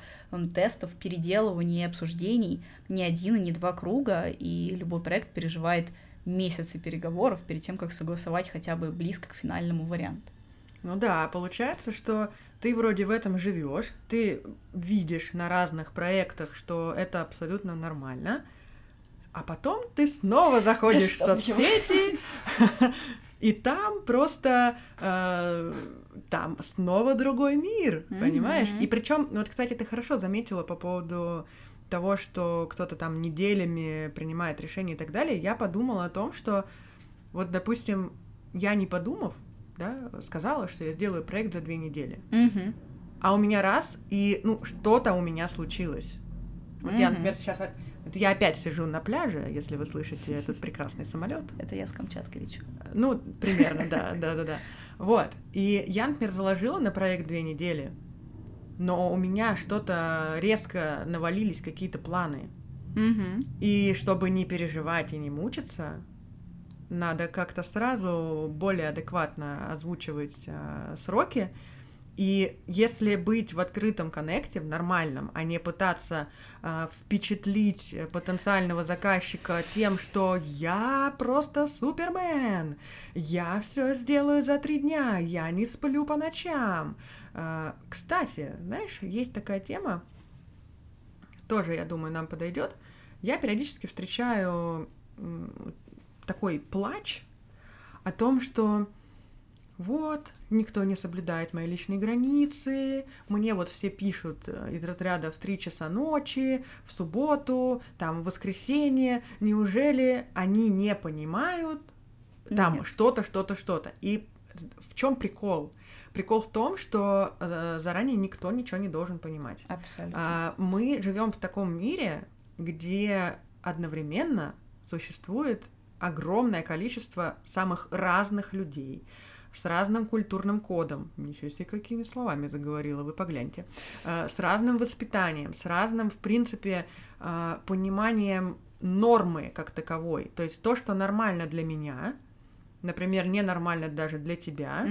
тестов, переделываний и обсуждений ни один и ни два круга, и любой проект переживает месяцы переговоров перед тем, как согласовать хотя бы близко к финальному варианту. Ну да, получается, что ты вроде в этом живешь, ты видишь на разных проектах, что это абсолютно нормально, а потом ты снова заходишь в соцсети, и там просто там снова другой мир, понимаешь? И причем, вот, кстати, ты хорошо заметила по поводу того, что кто-то там неделями принимает решения и так далее. Я подумала о том, что вот, допустим, я не подумав, да, сказала, что я сделаю проект за 2 недели. А у меня раз, и ну что-то у меня случилось. Вот я, например, сейчас... Я опять сижу на пляже, если вы слышите этот прекрасный самолет. Это я с Камчатки лечу. Ну, примерно, да. Вот. И я, например, заложила на проект 2 недели, но у меня что-то резко навалились какие-то планы. И чтобы не переживать и не мучиться, надо как-то сразу более адекватно озвучивать сроки. И если быть в открытом коннекте, в нормальном, а не пытаться впечатлить потенциального заказчика тем, что я просто супермен, я все сделаю за 3 дня, я не сплю по ночам. Кстати, знаешь, есть такая тема, тоже, я думаю, нам подойдет. Я периодически встречаю такой плач о том, что вот, никто не соблюдает мои личные границы, мне вот все пишут из разряда в 3 часа ночи, в субботу, там, в воскресенье, неужели они не понимают там что-то. И в чем прикол? Прикол в том, что заранее никто ничего не должен понимать. Абсолютно. Мы живем в таком мире, где одновременно существует огромное количество самых разных людей, с разным культурным кодом, ничего себе, какими словами заговорила, вы погляньте, с разным воспитанием, с разным, в принципе, пониманием нормы как таковой. То есть то, что нормально для меня, например, ненормально даже для тебя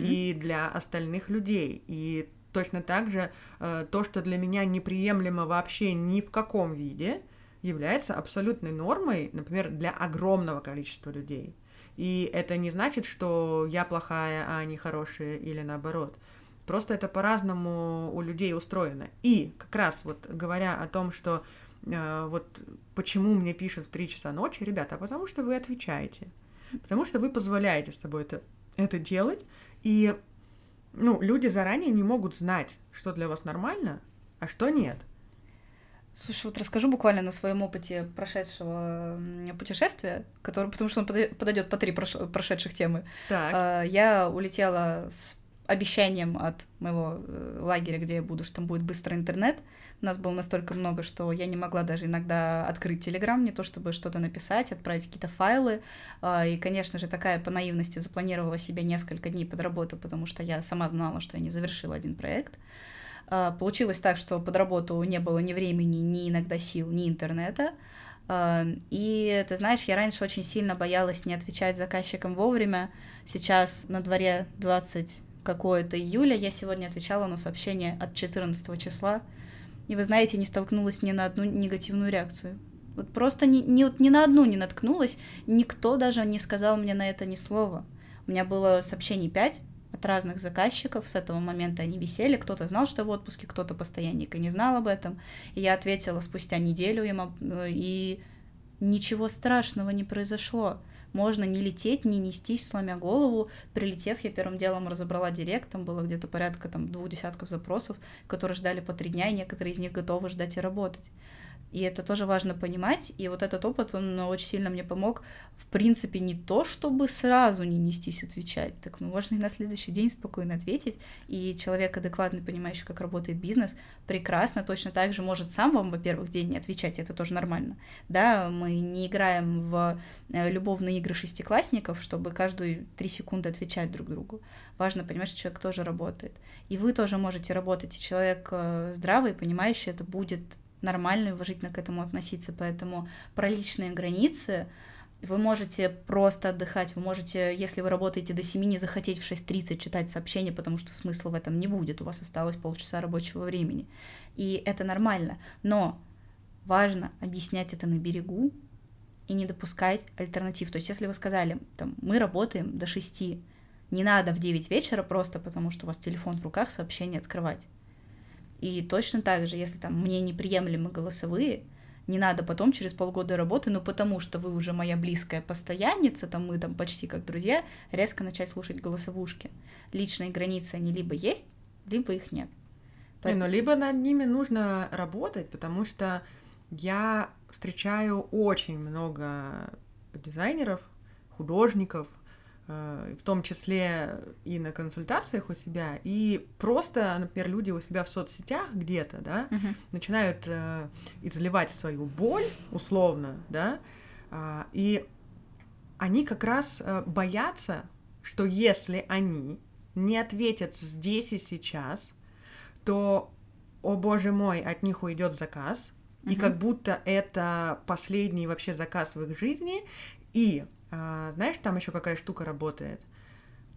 и для остальных людей. И точно так же то, что для меня неприемлемо вообще ни в каком виде, является абсолютной нормой, например, для огромного количества людей. И это не значит, что я плохая, а они хорошие, или наоборот. Просто это по-разному у людей устроено. И как раз вот говоря о том, что вот почему мне пишут в 3 часа ночи, ребята, а потому что вы отвечаете. Потому что вы позволяете с собой это делать. И ну, люди заранее не могут знать, что для вас нормально, а что нет. Слушай, вот расскажу буквально на своем опыте прошедшего путешествия, который, потому что он подойдет по 3 прошедших темы. Так. Я улетела с обещанием от моего лагеря, где я буду, что там будет быстрый интернет. У нас было настолько много, что я не могла даже иногда открыть Telegram, не то чтобы что-то написать, отправить какие-то файлы. И, конечно же, такая по наивности запланировала себе несколько дней под работу, потому что я сама знала, что я не завершила один проект. Получилось так, что под работу не было ни времени, ни иногда сил, ни интернета. И, ты знаешь, я раньше очень сильно боялась не отвечать заказчикам вовремя. Сейчас на дворе 20 какое-то июля, я сегодня отвечала на сообщение от 14 числа. И, вы знаете, не столкнулась ни на одну негативную реакцию. Вот просто ни на одну не наткнулась. Никто даже не сказал мне на это ни слова. У меня было сообщений 5, от разных заказчиков. С этого момента они висели. Кто-то знал, что в отпуске, кто-то постоянник и не знал об этом. И я ответила спустя неделю им, и ничего страшного не произошло. Можно не лететь, не нестись, сломя голову. Прилетев, я первым делом разобрала директ, там было где-то порядка 2 десятков запросов, которые ждали по 3 дня, и некоторые из них готовы ждать и работать. И это тоже важно понимать, и вот этот опыт, он очень сильно мне помог, в принципе, не то, чтобы сразу не нестись отвечать, так можно и на следующий день спокойно ответить, и человек адекватный, понимающий, как работает бизнес, прекрасно, точно так же может сам вам, во-первых, день не отвечать, это тоже нормально, да, мы не играем в любовные игры шестиклассников, чтобы каждые 3 секунды отвечать друг другу, важно понимать, что человек тоже работает, и вы тоже можете работать, и человек здравый, понимающий, это будет нормально и уважительно к этому относиться, поэтому про личные границы вы можете просто отдыхать, вы можете, если вы работаете до 7, не захотеть в 6:30 читать сообщения, потому что смысла в этом не будет, у вас осталось полчаса рабочего времени, и это нормально, но важно объяснять это на берегу и не допускать альтернатив, то есть если вы сказали, там, мы работаем до 6, не надо в 9 вечера просто потому, что у вас телефон в руках, сообщение открывать. И точно так же, если там мне неприемлемы голосовые, не надо потом через полгода работы, но потому что вы уже моя близкая постоянница, там мы там почти как друзья, резко начать слушать голосовушки. Личные границы, они либо есть, либо их нет. Поэтому... Но либо над ними нужно работать, потому что я встречаю очень много дизайнеров, художников, в том числе и на консультациях у себя, и просто, например, люди у себя в соцсетях где-то, да, начинают изливать свою боль, условно, да, и они как раз боятся, что если они не ответят здесь и сейчас, то, о боже мой, от них уйдет заказ, и как будто это последний вообще заказ в их жизни, и знаешь, там еще какая штука работает,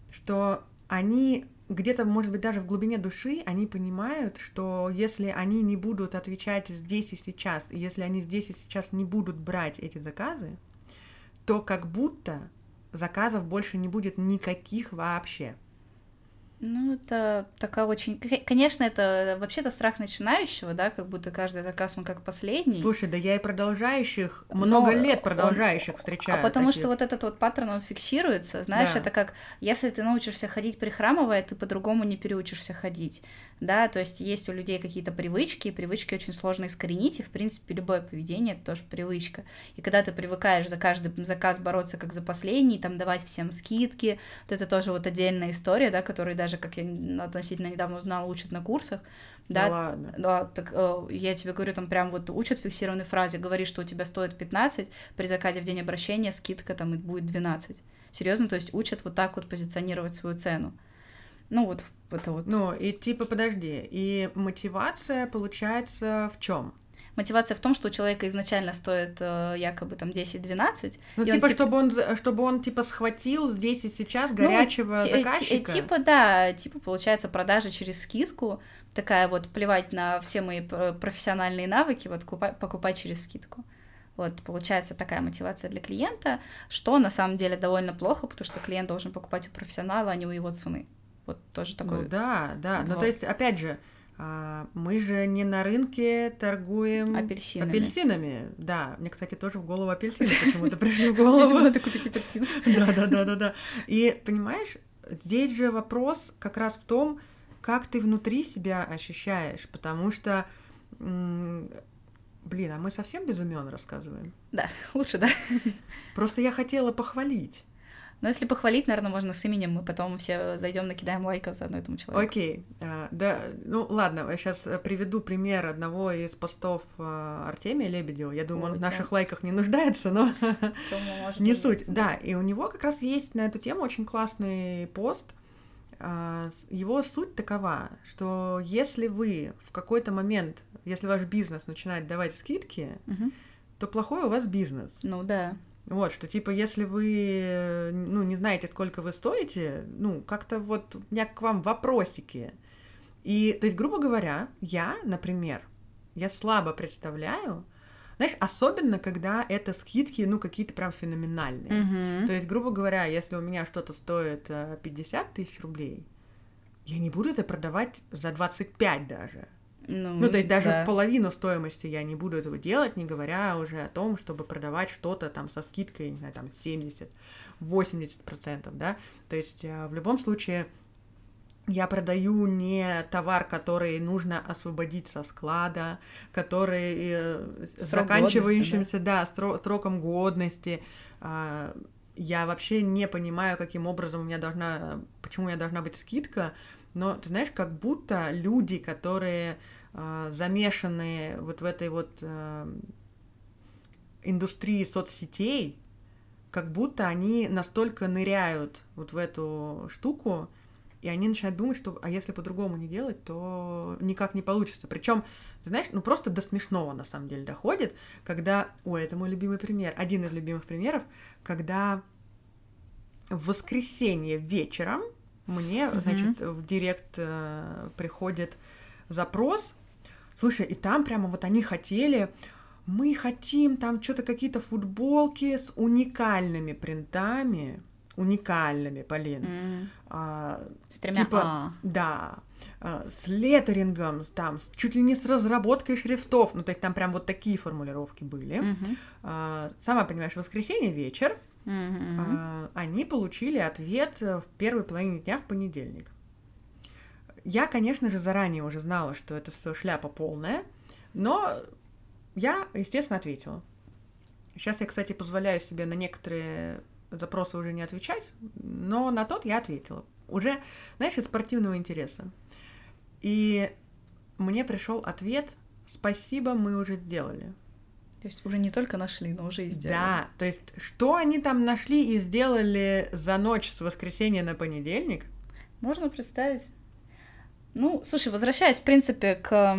что они где-то, может быть, даже в глубине души, они понимают, что если они не будут отвечать здесь и сейчас, и если они здесь и сейчас не будут брать эти заказы, то как будто заказов больше не будет никаких вообще. Ну, это такая очень... Конечно, это вообще-то страх начинающего, да, как будто каждый заказ, он как последний. Слушай, да я и продолжающих, много лет продолжающих встречаю. А потому таких. Что вот этот вот паттерн, он фиксируется, знаешь, да. Это как, если ты научишься ходить прихрамывая, ты по-другому не переучишься ходить, да, то есть есть у людей какие-то привычки, и привычки очень сложно искоренить, и, в принципе, любое поведение — это тоже привычка. И когда ты привыкаешь за каждый заказ бороться как за последний, там, давать всем скидки, то это тоже вот отдельная история, да, которую даже, как я относительно недавно узнала, учат на курсах. Да, ладно. Да, так я тебе говорю, там прям вот учат в фиксированной фразе, говори, что у тебя стоит 15, при заказе в день обращения скидка там и будет 12. Серьезно, то есть учат вот так вот позиционировать свою цену. Ну вот это вот. Ну и типа подожди, и мотивация получается в чем? Мотивация в том, что у человека изначально стоит якобы там 10-12. Ну, типа, чтобы он схватил здесь и сейчас горячего заказчика. Типа, получается, продажа через скидку. Такая вот, плевать на все мои профессиональные навыки, вот, покупать через скидку. Вот, получается, такая мотивация для клиента, что на самом деле довольно плохо, потому что клиент должен покупать у профессионала, а не у его цены. Вот тоже такой... Ну, да. Вот. Ну, то есть, опять же, мы же не на рынке торгуем апельсинами. Да, мне, кстати, тоже в голову апельсины почему-то пришли в голову. Надо купить апельсин. Да. И, понимаешь, здесь же вопрос как раз в том, как ты внутри себя ощущаешь, потому что, а мы совсем без имён рассказываем? Да, лучше, да. Просто я хотела похвалить. Но если похвалить, наверное, можно с именем, мы потом все зайдем, накидаем лайков заодно этому человеку. Окей. Да, ну ладно, я сейчас приведу пример одного из постов Артемия Лебедева. Я думаю, он в наших лайках не нуждается, но не суть. Да, и у него как раз есть на эту тему очень классный пост. Его суть такова, что если вы в какой-то момент, если ваш бизнес начинает давать скидки, то плохой у вас бизнес. Ну да. Вот, что типа, если вы, не знаете, сколько вы стоите, как-то вот у меня к вам вопросики. И, то есть, грубо говоря, я, например, слабо представляю, знаешь, особенно, когда это скидки, какие-то прям феноменальные. То есть, грубо говоря, если у меня что-то стоит 50 тысяч рублей, я не буду это продавать за 25 даже. Ну, то есть даже в половину стоимости я не буду этого делать, не говоря уже о том, чтобы продавать что-то там со скидкой, не знаю, там 70-80%, да. То есть в любом случае я продаю не товар, который нужно освободить со склада, который с заканчивающимся, да, сроком годности. Я вообще не понимаю, каким образом у меня должна, почему у меня должна быть скидка. Но, ты знаешь, как будто люди, которые замешаны вот в этой вот индустрии соцсетей, как будто они настолько ныряют вот в эту штуку, и они начинают думать, что а если по-другому не делать, то никак не получится. Причем, ты знаешь, ну просто до смешного на самом деле доходит, когда... Ой, это мой любимый пример. Один из любимых примеров, когда в воскресенье вечером мне, значит, в директ приходит запрос. Слушай, и там прямо вот они хотели... Мы хотим там что-то, какие-то футболки с уникальными принтами. Уникальными, Полин. С тремя типа, да. С леттерингом, там, чуть ли не с разработкой шрифтов. Ну, то есть там прям вот такие формулировки были. Сама понимаешь, в воскресенье вечер. Они получили ответ в первой половине дня в понедельник. Я, конечно же, заранее уже знала, что это все шляпа полная, но я, естественно, ответила. Сейчас я, кстати, позволяю себе на некоторые запросы уже не отвечать, но на тот я ответила. Уже, знаешь, из спортивного интереса. И мне пришел ответ: «Спасибо, мы уже сделали». То есть уже не только нашли, но уже и сделали. Да, то есть что они там нашли и сделали за ночь с воскресенья на понедельник? Можно представить. Ну, слушай, возвращаясь, в принципе, к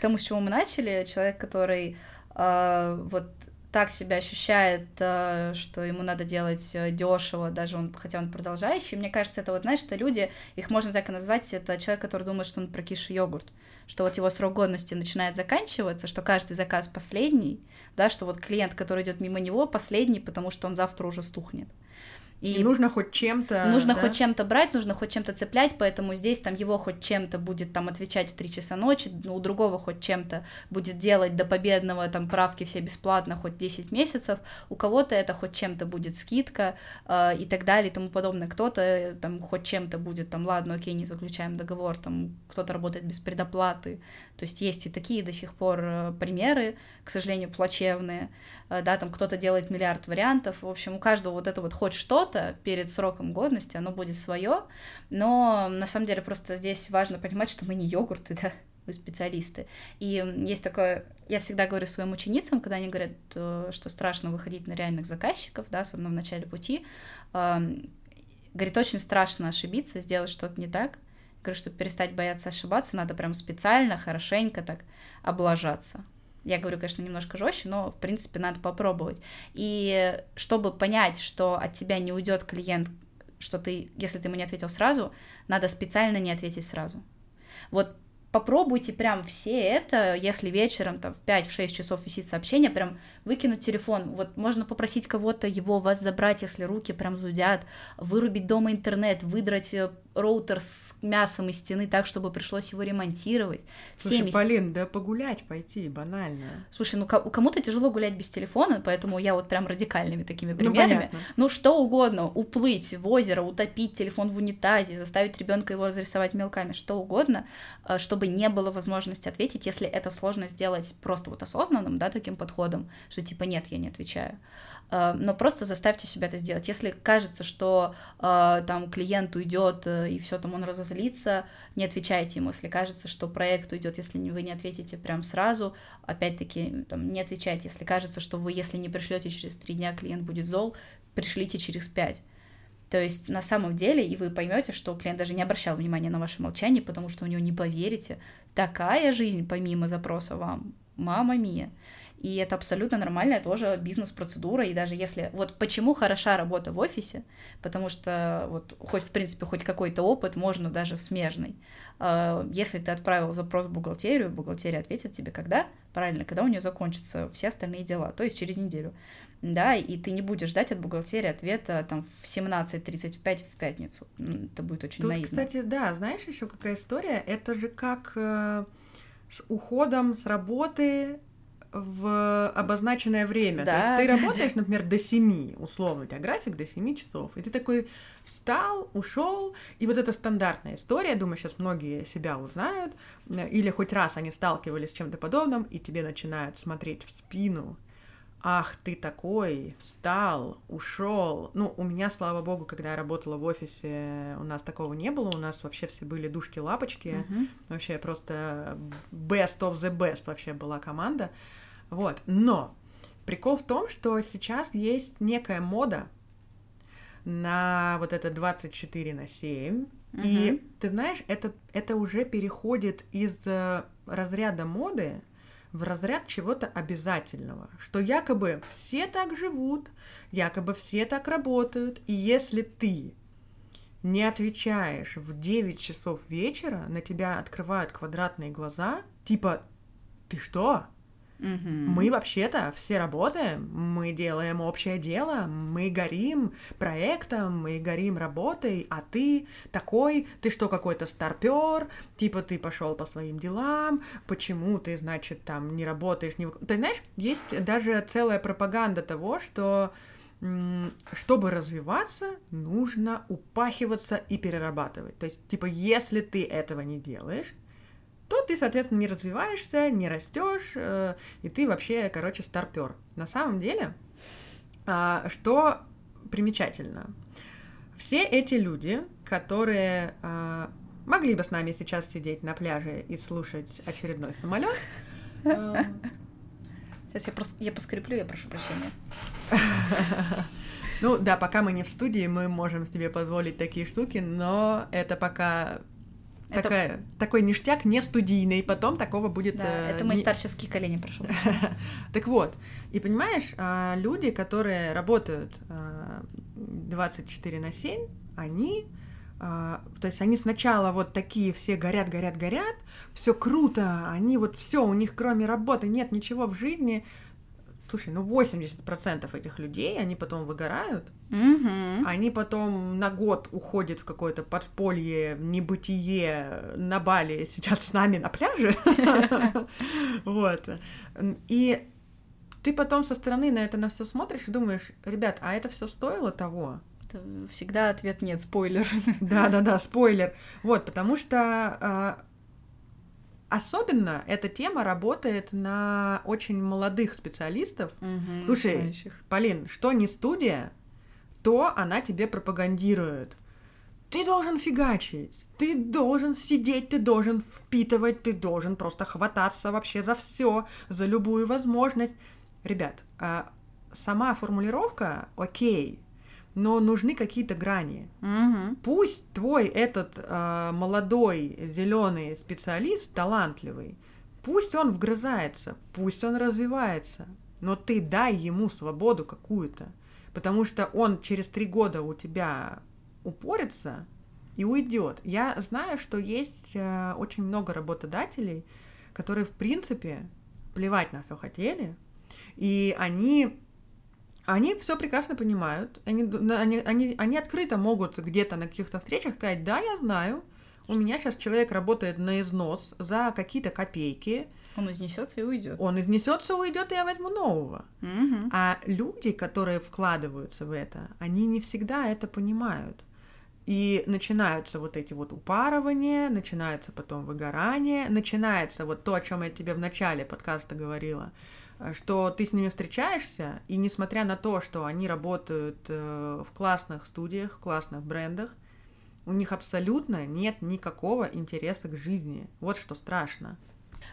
тому, с чего мы начали, человек, который вот так себя ощущает, что ему надо делать дешево, даже он, хотя он продолжающий, мне кажется, это вот, знаешь, это люди, их можно так и назвать, это человек, который думает, что он прокисший йогурт, что вот его срок годности начинает заканчиваться, что каждый заказ последний, да, что вот клиент, который идет мимо него, последний, потому что он завтра уже стухнет. И нужно хоть чем-то... Нужно, да? Хоть чем-то брать, нужно хоть чем-то цеплять, поэтому здесь там его хоть чем-то будет там отвечать в 3 часа ночи, у другого хоть чем-то будет делать до победного, там, правки все бесплатно, хоть 10 месяцев, у кого-то это хоть чем-то будет скидка и так далее и тому подобное, кто-то там хоть чем-то будет, там, ладно, окей, не заключаем договор, там, кто-то работает без предоплаты, то есть есть и такие до сих пор примеры, к сожалению, плачевные, да, там, кто-то делает миллиард вариантов, в общем, у каждого вот это вот хоть что-то перед сроком годности, оно будет свое, но на самом деле просто здесь важно понимать, что мы не йогурты, да, мы специалисты. И есть такое, я всегда говорю своим ученицам, когда они говорят, что страшно выходить на реальных заказчиков, да, особенно в начале пути, говорит, очень страшно ошибиться, сделать что-то не так. Говорю, чтобы перестать бояться ошибаться, надо прям специально, хорошенько так облажаться. Я говорю, конечно, немножко жестче, но, в принципе, надо попробовать. И чтобы понять, что от тебя не уйдет клиент, что ты, если ты ему не ответил сразу, надо специально не ответить сразу. Вот попробуйте прям все это, если вечером там, в 5-6 часов висит сообщение, прям выкинуть телефон. Вот можно попросить кого-то его у вас забрать, если руки прям зудят, вырубить дома интернет, выдрать роутер с мясом из стены так, чтобы пришлось его ремонтировать. Слушай, Полин, да погулять пойти, банально. Слушай, ну кому-то тяжело гулять без телефона, поэтому я вот прям радикальными такими примерами. Ну что угодно, уплыть в озеро, утопить телефон в унитазе, заставить ребенка его разрисовать мелками, что угодно, чтобы не было возможности ответить, если это сложно сделать просто вот осознанным, да, таким подходом, что типа нет, я не отвечаю. Но просто заставьте себя это сделать. Если кажется, что там клиент уйдет и все там он разозлится, не отвечайте ему. Если кажется, что проект уйдет, если вы не ответите прям сразу, опять-таки там, не отвечайте. Если кажется, что вы, если не пришлете через 3 дня, клиент будет зол, пришлите через 5. То есть на самом деле, и вы поймете, что клиент даже не обращал внимания на ваше молчание, потому что у него, не поверите, такая жизнь помимо запроса вам, мама мия. и это абсолютно нормальная тоже бизнес-процедура, и даже если... Вот почему хороша работа в офисе, потому что вот хоть, в принципе, хоть какой-то опыт можно даже в смежной. Если ты отправил запрос в бухгалтерию, бухгалтерия ответит тебе, когда, правильно, когда у нее закончатся все остальные дела, то есть через неделю. Да, и ты не будешь ждать от бухгалтерии ответа там в 17:35 в пятницу. Это будет очень наивно. Тут, кстати, да, знаешь, еще какая история? Это же как с уходом с работы в обозначенное время. Да. То есть ты работаешь, например, до 7, условно, у тебя график до 7 часов, и ты такой встал, ушел, и вот эта стандартная история, думаю, сейчас многие себя узнают, или хоть раз они сталкивались с чем-то подобным, и тебе начинают смотреть в спину. Ах, ты такой, встал, ушел. Ну, у меня, слава богу, когда я работала в офисе, у нас такого не было. У нас вообще все были душки-лапочки. Вообще просто best of the best вообще была команда. Вот. Но прикол в том, что сейчас есть некая мода на вот это 24/7. И, ты знаешь, это уже переходит из разряда моды в разряд чего-то обязательного, что якобы все так живут, якобы все так работают, и если ты не отвечаешь в 9 часов вечера, на тебя открывают квадратные глаза, типа «Ты что? Мы вообще-то все работаем, мы делаем общее дело, мы горим проектом, мы горим работой, а ты такой, ты что, какой-то старпёр, типа ты пошел по своим делам, почему ты, значит, там не работаешь, не выкладываешь». Ты знаешь, есть даже целая пропаганда того, что чтобы развиваться, нужно упахиваться и перерабатывать. То есть, типа, если ты этого не делаешь, то ты, соответственно, не развиваешься, не растешь, и ты вообще, короче, старпер. На самом деле, что примечательно, все эти люди, которые могли бы с нами сейчас сидеть на пляже и слушать очередной самолет. Сейчас я поскреплю, я прошу прощения. Ну да, пока мы не в студии, мы можем себе позволить такие штуки, но это пока... Такой ништяк не студийный, потом такого будет... Да, это мои старческие колени, прошу. Так вот, и понимаешь, люди, которые работают 24/7, они... То есть они сначала вот такие все горят, все круто, они вот все, у них кроме работы нет ничего в жизни. Слушай, ну 80% этих людей, они потом выгорают, они потом на год уходят в какое-то подполье, небытие, на Бали сидят с нами на пляже. Вот. И ты потом со стороны на это на все смотришь и думаешь, ребят, а это все стоило того? Всегда ответ нет, спойлер. Да, спойлер. Вот, потому что... Особенно эта тема работает на очень молодых специалистов. Слушай, начинающих. Полин, что не студия, то она тебе пропагандирует. Ты должен фигачить, ты должен сидеть, ты должен впитывать, ты должен просто хвататься вообще за все, за любую возможность. Ребят, сама формулировка «окей», но нужны какие-то грани. Пусть твой этот молодой зеленый специалист, талантливый, пусть он вгрызается, пусть он развивается, но ты дай ему свободу какую-то, потому что он через 3 года у тебя упорится и уйдет. Я знаю, что есть очень много работодателей, которые, в принципе, плевать на все хотели, и они все прекрасно понимают, они открыто могут где-то на каких-то встречах сказать, да, я знаю, у меня сейчас человек работает на износ за какие-то копейки. Он изнесется и уйдет. И я возьму нового. А люди, которые вкладываются в это, они не всегда это понимают. И начинаются вот эти вот упарывания, начинается потом выгорание, начинается вот то, о чем я тебе в начале подкаста говорила, что ты с ними встречаешься, и несмотря на то, что они работают в классных студиях, в классных брендах, у них абсолютно нет никакого интереса к жизни. Вот что страшно.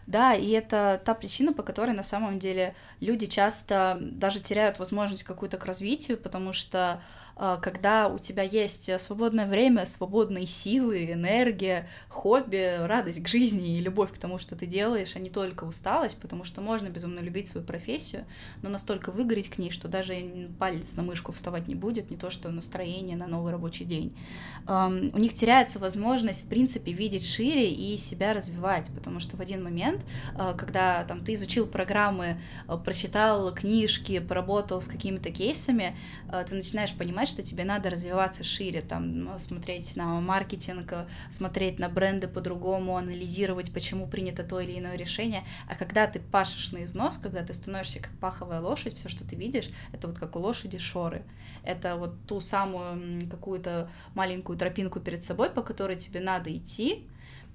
Да, и это та причина, по которой на самом деле люди часто даже теряют возможность какую-то к развитию, потому что когда у тебя есть свободное время, свободные силы, энергия, хобби, радость к жизни и любовь к тому, что ты делаешь, а не только усталость, потому что можно безумно любить свою профессию, но настолько выгореть к ней, что даже палец на мышку вставать не будет, не то что настроение на новый рабочий день. У них теряется возможность, в принципе, видеть шире и себя развивать, потому что в один момент, когда там, ты изучил программы, прочитал книжки, поработал с какими-то кейсами, ты начинаешь понимать, что тебе надо развиваться шире, там, смотреть на маркетинг, смотреть на бренды по-другому, анализировать, почему принято то или иное решение. А когда ты пашешь на износ, когда ты становишься как паховая лошадь, все, что ты видишь, это вот как у лошади шоры. Это вот ту самую какую-то маленькую тропинку перед собой, по которой тебе надо идти,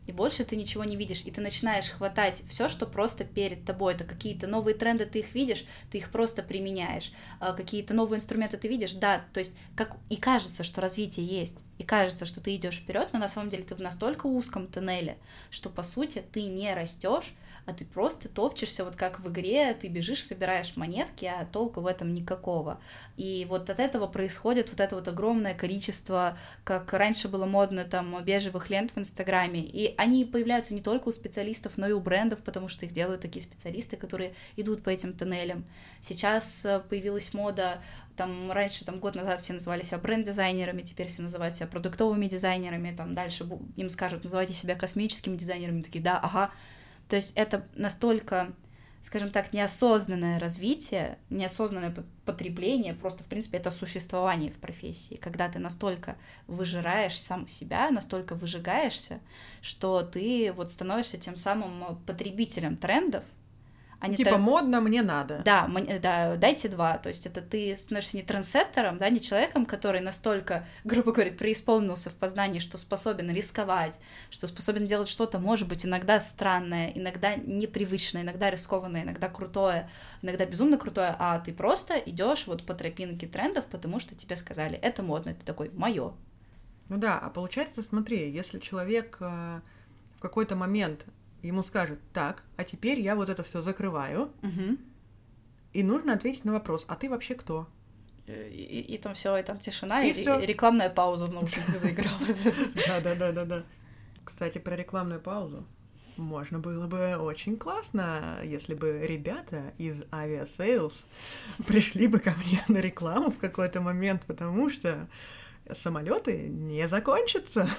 и больше ты ничего не видишь, и ты начинаешь хватать все, что просто перед тобой. Это какие-то новые тренды, ты их видишь, ты их просто применяешь. Какие-то новые инструменты ты видишь, да, то есть как и кажется, что развитие есть, и кажется, что ты идешь вперед, но на самом деле ты в настолько узком тоннеле, что по сути ты не растешь, а ты просто топчешься, вот как в игре, ты бежишь, собираешь монетки, а толку в этом никакого. И вот от этого происходит вот это вот огромное количество, как раньше было модно, там, бежевых лент в Инстаграме, и они появляются не только у специалистов, но и у брендов, потому что их делают такие специалисты, которые идут по этим тоннелям. Сейчас появилась мода, там, раньше, там, год назад все называли себя бренд-дизайнерами, теперь все называют себя продуктовыми дизайнерами, там, дальше им скажут, называйте себя космическими дизайнерами, такие, да, ага. То есть это настолько, скажем так, неосознанное развитие, неосознанное потребление, просто, в принципе, это существование в профессии, когда ты настолько выжираешь сам себя, настолько выжигаешься, что ты вот становишься тем самым потребителем трендов. Типа модно, мне надо. Да, дайте два. То есть это ты становишься не трендсеттером, да, не человеком, который настолько, грубо говоря, преисполнился в познании, что способен рисковать, что способен делать что-то, может быть, иногда странное, иногда непривычное, иногда рискованное, иногда крутое, иногда безумно крутое, а ты просто идешь вот по тропинке трендов, потому что тебе сказали, это модно, это такой, моё. Ну да, а получается, смотри, если человек в какой-то момент... Ему скажут, так, а теперь я вот это все закрываю, и нужно ответить на вопрос, а ты вообще кто? И там все, и там тишина, и рекламная пауза в наушниках заиграла. Да. Кстати, про рекламную паузу. Можно было бы очень классно, если бы ребята из Aviasales пришли бы ко мне на рекламу в какой-то момент, потому что самолеты не закончатся.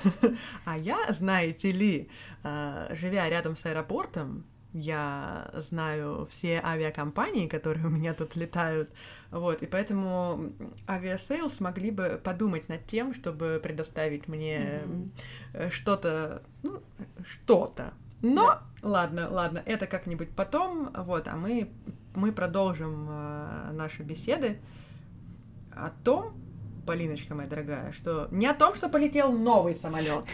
А я, знаете ли, живя рядом с аэропортом, я знаю все авиакомпании, которые у меня тут летают. Вот, и поэтому Aviasales могли бы подумать над тем, чтобы предоставить мне что-то, ну, что-то. Но, да. ладно, это как-нибудь потом. Вот, а мы продолжим наши беседы о том, Полиночка, моя дорогая, что не о том, что полетел новый самолет.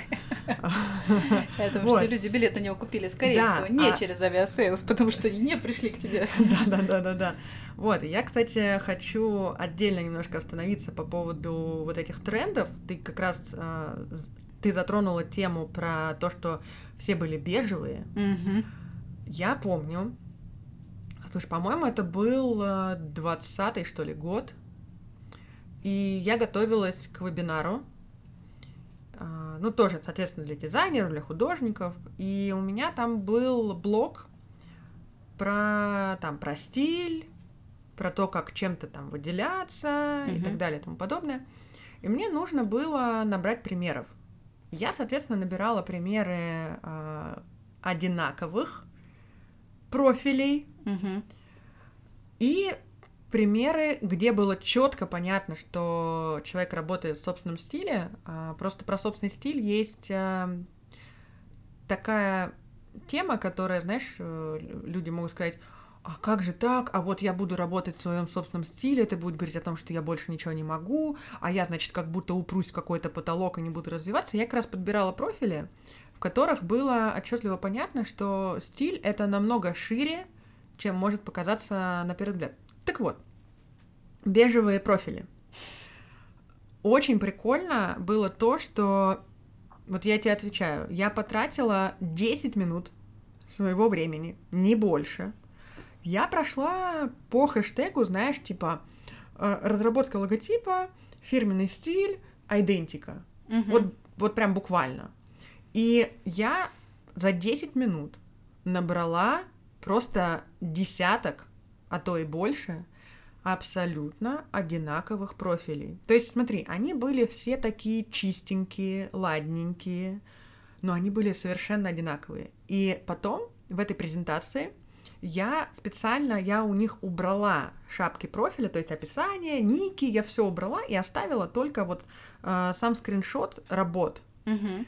Потому что люди билет на него купили, скорее всего, не через Aviasales, потому что они не пришли к тебе. Да. Вот, я, кстати, хочу отдельно немножко остановиться по поводу вот этих трендов. Ты как раз затронула тему про то, что все были бежевые. Я помню, слушай, по-моему, это был 20-й, что ли, год. И я готовилась к вебинару, ну, тоже, соответственно, для дизайнеров, для художников. И у меня там был блог про стиль, про то, как чем-то там выделяться и так далее и тому подобное. И мне нужно было набрать примеров. Я, соответственно, набирала примеры одинаковых профилей и... примеры, где было четко понятно, что человек работает в собственном стиле. Просто про собственный стиль есть такая тема, которая, знаешь, люди могут сказать, а как же так, а вот я буду работать в своем собственном стиле, это будет говорить о том, что я больше ничего не могу, а я, значит, как будто упрусь в какой-то потолок и не буду развиваться. Я как раз подбирала профили, в которых было отчетливо понятно, что стиль — это намного шире, чем может показаться на первый взгляд. Так вот, бежевые профили. Очень прикольно было то, что... Вот я тебе отвечаю. Я потратила 10 минут своего времени, не больше. Я прошла по хэштегу, знаешь, типа, разработка логотипа, фирменный стиль айдентика. Угу. Вот прям буквально. И я за 10 минут набрала просто десяток, а то и больше, абсолютно одинаковых профилей. То есть, смотри, они были все такие чистенькие, ладненькие, но они были совершенно одинаковые. И потом в этой презентации я специально, у них убрала шапки профиля, то есть описание, ники, я все убрала и оставила только вот сам скриншот работ. Угу.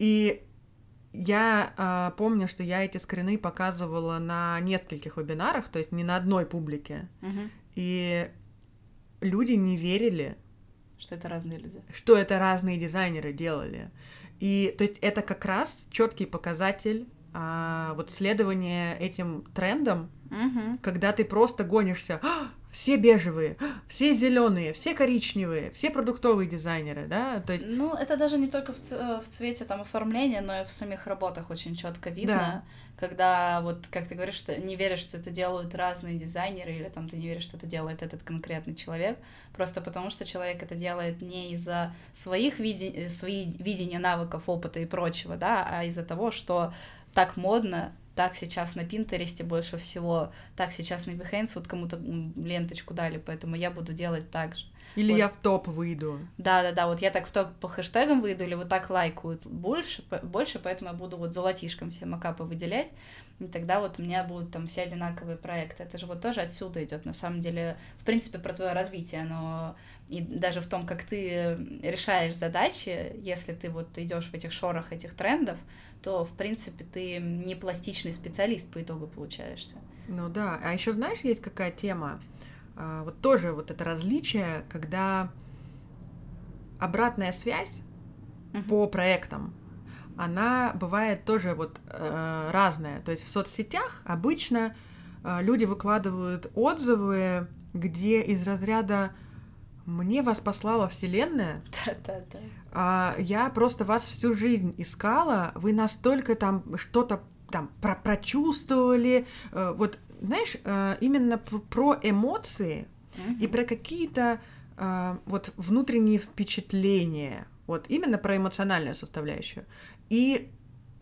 И я помню, что я эти скрины показывала на нескольких вебинарах, то есть не на одной публике. Угу. И люди не верили, что это разные люди, что это разные дизайнеры делали. И то есть это как раз четкий показатель вот следования этим трендам, угу. когда ты просто гонишься: все бежевые, все зеленые, все коричневые, все продуктовые дизайнеры, да? То есть... Ну, это даже не только в цвете там оформления, но и в самих работах очень четко видно, да. Когда вот, как ты говоришь, что не веришь, что это делают разные дизайнеры, или там ты не веришь, что это делает этот конкретный человек, просто потому что человек это делает не из-за своих видения, навыков, опыта и прочего, да, а из-за того, что так модно, так сейчас на Пинтересте больше всего, так сейчас на Behance вот кому-то ленточку дали, поэтому я буду делать так же. Или вот. Я в топ выйду. Да-да-да, вот я так в топ по хэштегам выйду, или вот так лайкают больше, поэтому я буду вот золотишком все макапы выделять, и тогда вот у меня будут там все одинаковые проекты. Это же вот тоже отсюда идет, на самом деле, в принципе, про твое развитие, но и даже в том, как ты решаешь задачи, если ты вот идешь в этих шорах этих трендов, то, в принципе, ты не пластичный специалист по итогу получаешься. Ну да, а еще знаешь, есть какая тема? Вот тоже вот это различие, когда обратная связь uh-huh. по проектам, она бывает тоже вот разная. То есть в соцсетях обычно люди выкладывают отзывы, где из разряда «мне вас послала вселенная», да-да-да. Я просто вас всю жизнь искала, вы настолько там что-то там прочувствовали, вот, знаешь, именно про эмоции mm-hmm. и про какие-то вот внутренние впечатления, вот, именно про эмоциональную составляющую. И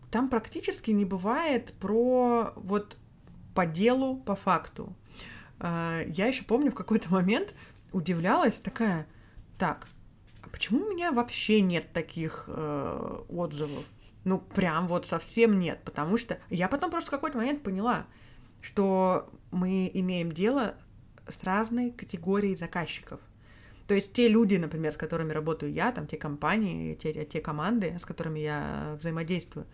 там практически не бывает про вот по делу, по факту. Я еще помню, в какой-то момент удивлялась такая: так, а почему у меня вообще нет таких отзывов? Ну, прям вот совсем нет, потому что... Я потом просто в какой-то момент поняла, что мы имеем дело с разной категорией заказчиков. То есть те люди, например, с которыми работаю я, там те компании, те команды, с которыми я взаимодействую,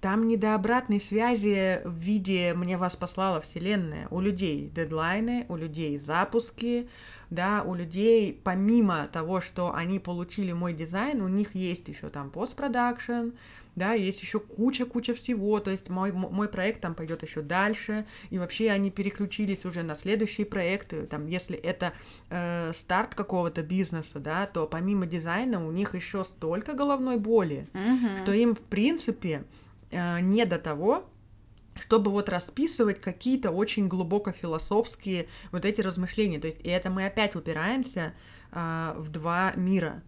там не до обратной связи в виде «мне вас послала вселенная». У людей дедлайны, у людей запуски, да, у людей, помимо того, что они получили мой дизайн, у них есть еще там постпродакшн, да, есть еще куча всего, то есть мой проект там пойдет еще дальше, и вообще они переключились уже на следующие проекты, там, если это старт какого-то бизнеса, да, то помимо дизайна у них еще столько головной боли, mm-hmm. что им, в принципе, не до того, чтобы вот расписывать какие-то очень глубоко философские вот эти размышления. То есть, и это мы опять упираемся в два мира,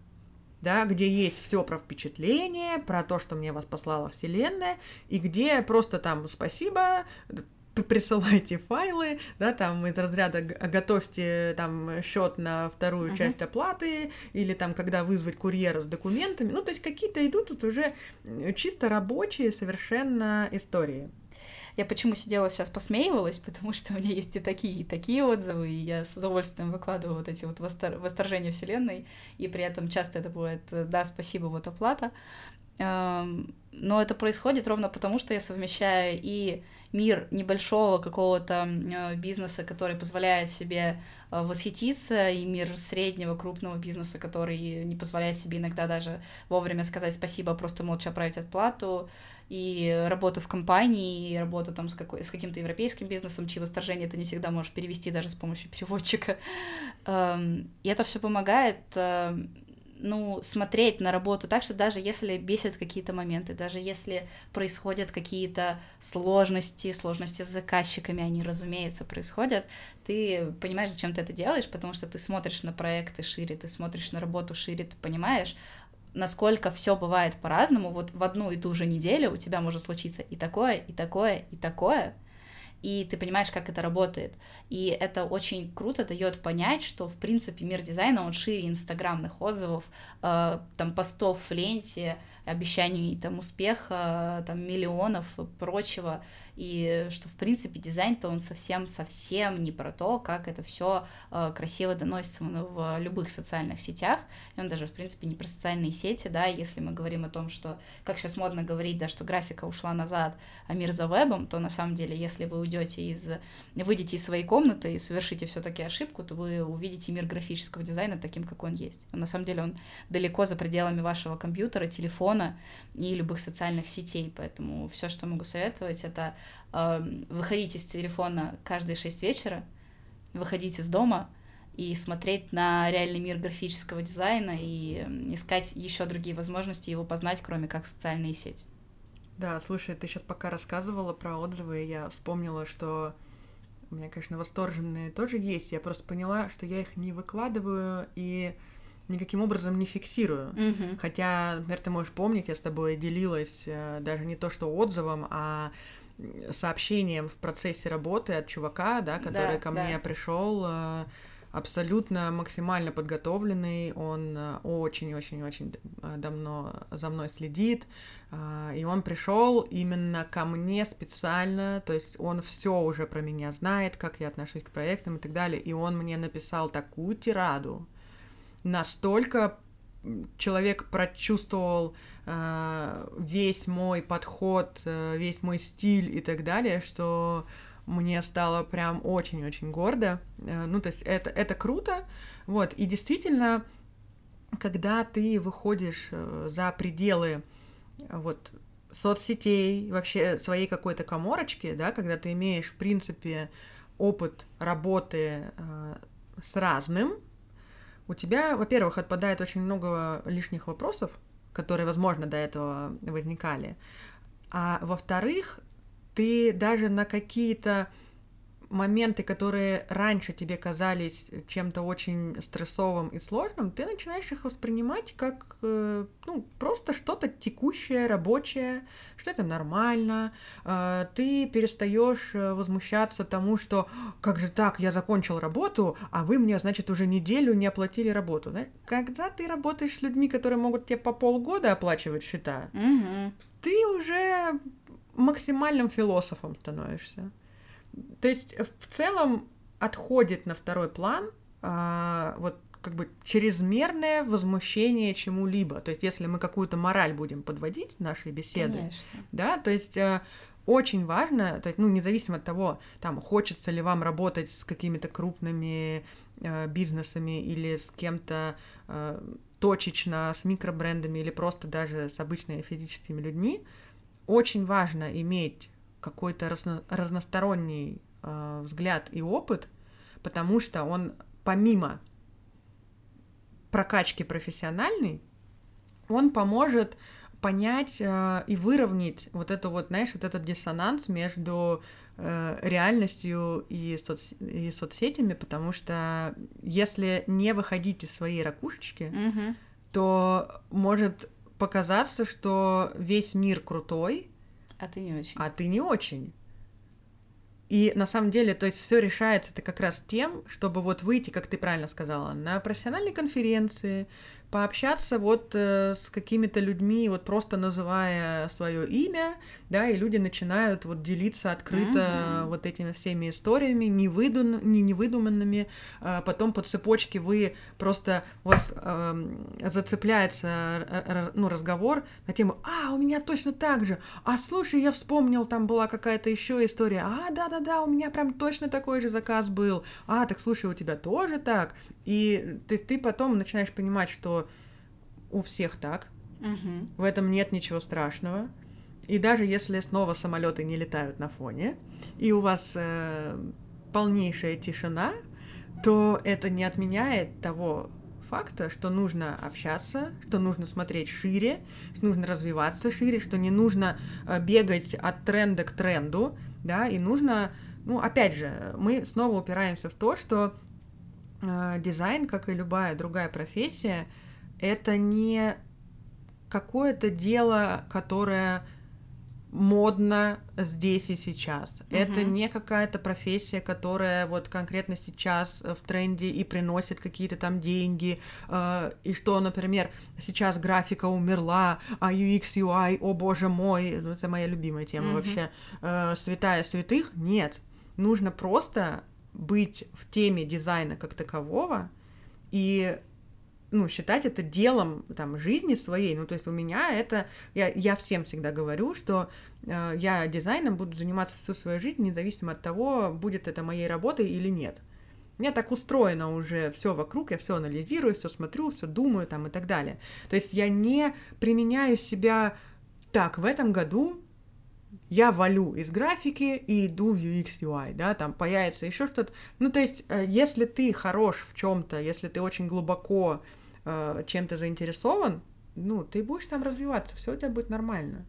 да, где есть все про впечатление, про то, что мне вас послала вселенная, и где просто там спасибо, присылайте файлы, да, там из разряда готовьте там счет на вторую uh-huh. часть оплаты, или там когда вызвать курьера с документами. Ну, то есть какие-то идут тут уже чисто рабочие совершенно истории. Я почему сидела сейчас посмеивалась, потому что у меня есть и такие отзывы, и я с удовольствием выкладываю вот эти вот восторжения вселенной, и при этом часто это будет «да, спасибо, вот оплата». Но это происходит ровно потому, что я совмещаю и мир небольшого какого-то бизнеса, который позволяет себе восхититься, и мир среднего, крупного бизнеса, который не позволяет себе иногда даже вовремя сказать спасибо, а просто молча отправить отплату, и работу в компании, и работу там с каким-то европейским бизнесом, чьи восторжения ты не всегда можешь перевести даже с помощью переводчика. И это все помогает ну, смотреть на работу так, что даже если бесят какие-то моменты, даже если происходят какие-то сложности с заказчиками, они, разумеется, происходят, ты понимаешь, зачем ты это делаешь, потому что ты смотришь на проекты шире, ты смотришь на работу шире, ты понимаешь, насколько все бывает по-разному. Вот в одну и ту же неделю у тебя может случиться и такое, и такое, и такое, и ты понимаешь, как это работает. И это очень круто дает понять, что, в принципе, мир дизайна, он шире инстаграмных отзывов, там, постов в ленте, обещаний там успеха, там, миллионов и прочего, и что, в принципе, дизайн-то он совсем-совсем не про то, как это все красиво доносится в любых социальных сетях, и он даже, в принципе, не про социальные сети, да, если мы говорим о том, что, как сейчас модно говорить, да, что графика ушла назад, а мир за вебом, то, на самом деле, если вы выйдете из своей комнаты и совершите все-таки ошибку, то вы увидите мир графического дизайна таким, как он есть. На самом деле он далеко за пределами вашего компьютера, телефона и любых социальных сетей, поэтому все, что могу советовать, это выходить из телефона каждые 6 вечера, выходить из дома и смотреть на реальный мир графического дизайна и искать еще другие возможности его познать, кроме как социальные сети. Да, слушай, ты сейчас пока рассказывала про отзывы, я вспомнила, что у меня, конечно, восторженные тоже есть, я просто поняла, что я их не выкладываю и никаким образом не фиксирую. Mm-hmm. Хотя, например, ты можешь помнить, я с тобой делилась даже не то что отзывом, а сообщением в процессе работы от чувака, да, который ко мне пришел абсолютно максимально подготовленный, он очень-очень-очень давно за мной следит, и он пришел именно ко мне специально, то есть он все уже про меня знает, как я отношусь к проектам и так далее, и он мне написал такую тираду, настолько человек прочувствовал весь мой подход, весь мой стиль и так далее, что... Мне стало прям очень-очень гордо. Ну, то есть это круто. Вот. И действительно, когда ты выходишь за пределы вот, соцсетей, вообще своей какой-то коморочки, да, когда ты имеешь, в принципе, опыт работы с разным, у тебя, во-первых, отпадает очень много лишних вопросов, которые, возможно, до этого возникали. А во-вторых, ты даже на какие-то моменты, которые раньше тебе казались чем-то очень стрессовым и сложным, ты начинаешь их воспринимать как, ну, просто что-то текущее, рабочее, что это нормально. Ты перестаешь возмущаться тому, что «как же так, я закончил работу, а вы мне, значит, уже неделю не оплатили работу». Да? Когда ты работаешь с людьми, которые могут тебе по полгода оплачивать счета, mm-hmm. ты уже... максимальным философом становишься. То есть в целом отходит на второй план вот как бы чрезмерное возмущение чему-либо. То есть если мы какую-то мораль будем подводить в нашей беседы, конечно. Да, то есть очень важно, то есть, ну, независимо от того, там, хочется ли вам работать с какими-то крупными бизнесами или с кем-то точечно, с микробрендами или просто даже с обычными физическими людьми, очень важно иметь какой-то разносторонний взгляд и опыт, потому что он помимо прокачки профессиональной, он поможет понять и выровнять вот это вот, знаешь, вот этот диссонанс между реальностью и соцсетями, потому что если не выходить из своей ракушечки, mm-hmm. то может... показаться, что весь мир крутой, а ты не очень. И на самом деле, то есть все решается это как раз тем, чтобы вот выйти, как ты правильно сказала, на профессиональные конференции, пообщаться вот с какими-то людьми, вот просто называя свое имя, да, и люди начинают вот делиться открыто mm-hmm. вот этими всеми историями, невыдуманными, потом по цепочке вы просто у вас зацепляется ну, разговор на тему «А, у меня точно так же! А, слушай, я вспомнил, там была какая-то еще история! А, да-да-да, у меня прям точно такой же заказ был! А, так слушай, у тебя тоже так!» И ты потом начинаешь понимать, что у всех так, угу. в этом нет ничего страшного. И даже если снова самолеты не летают на фоне, и у вас полнейшая тишина, то это не отменяет того факта, что нужно общаться, что нужно смотреть шире, что нужно развиваться шире, что не нужно бегать от тренда к тренду, да, и нужно, ну, опять же, мы снова упираемся в то, что дизайн, как и любая другая профессия, это не какое-то дело, которое модно здесь и сейчас. Угу. Это не какая-то профессия, которая вот конкретно сейчас в тренде и приносит какие-то там деньги, и что, например, сейчас графика умерла, а UX, UI, о боже мой, ну, это моя любимая тема вообще, святая святых. Нет, нужно просто быть в теме дизайна как такового и, ну, считать это делом там жизни своей. Ну, то есть у меня это... Я всем всегда говорю, что я дизайном буду заниматься всю свою жизнь, независимо от того, будет это моей работой или нет. У меня так устроено уже все вокруг, я все анализирую, все смотрю, все думаю там и так далее. То есть я не применяю себя так, в этом году я валю из графики и иду в UX, UI, да, там появится еще что-то. Ну, то есть, если ты хорош в чем-то, если ты очень глубоко чем-то заинтересован, ну, ты будешь там развиваться, все у тебя будет нормально.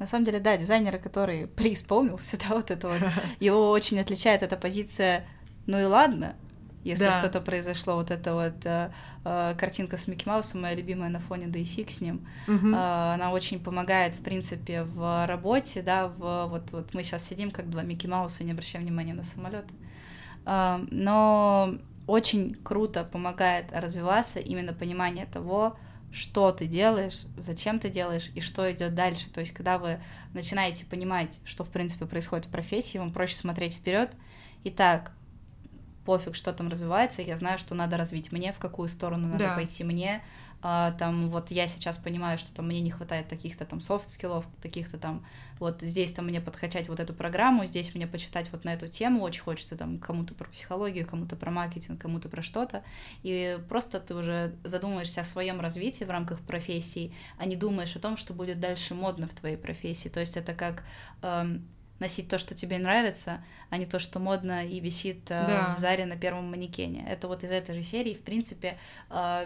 На самом деле, да, дизайнера, который преисполнился, да, вот это вот, его очень отличает эта позиция, ну и ладно, если что-то произошло, вот эта вот картинка с Микки Маусом, моя любимая на фоне, да и фиг с ним, она очень помогает, в принципе, в работе, да, вот мы сейчас сидим, как два Микки Мауса, не обращаем внимания на самолет, но очень круто помогает развиваться именно понимание того, что ты делаешь, зачем ты делаешь и что идет дальше. То есть, когда вы начинаете понимать, что, в принципе, происходит в профессии, вам проще смотреть вперед. Итак, пофиг, что там развивается, я знаю, что надо развить мне, в какую сторону надо пойти мне, там, вот я сейчас понимаю, что там мне не хватает таких-то там софт-скиллов, таких-то там, вот здесь там мне подкачать вот эту программу, здесь мне почитать вот на эту тему, очень хочется там кому-то про психологию, кому-то про маркетинг, кому-то про что-то, и просто ты уже задумаешься о своем развитии в рамках профессии, а не думаешь о том, что будет дальше модно в твоей профессии, то есть это как... носить то, что тебе нравится, а не то, что модно и висит в Заре на первом манекене. Это вот из этой же серии, в принципе,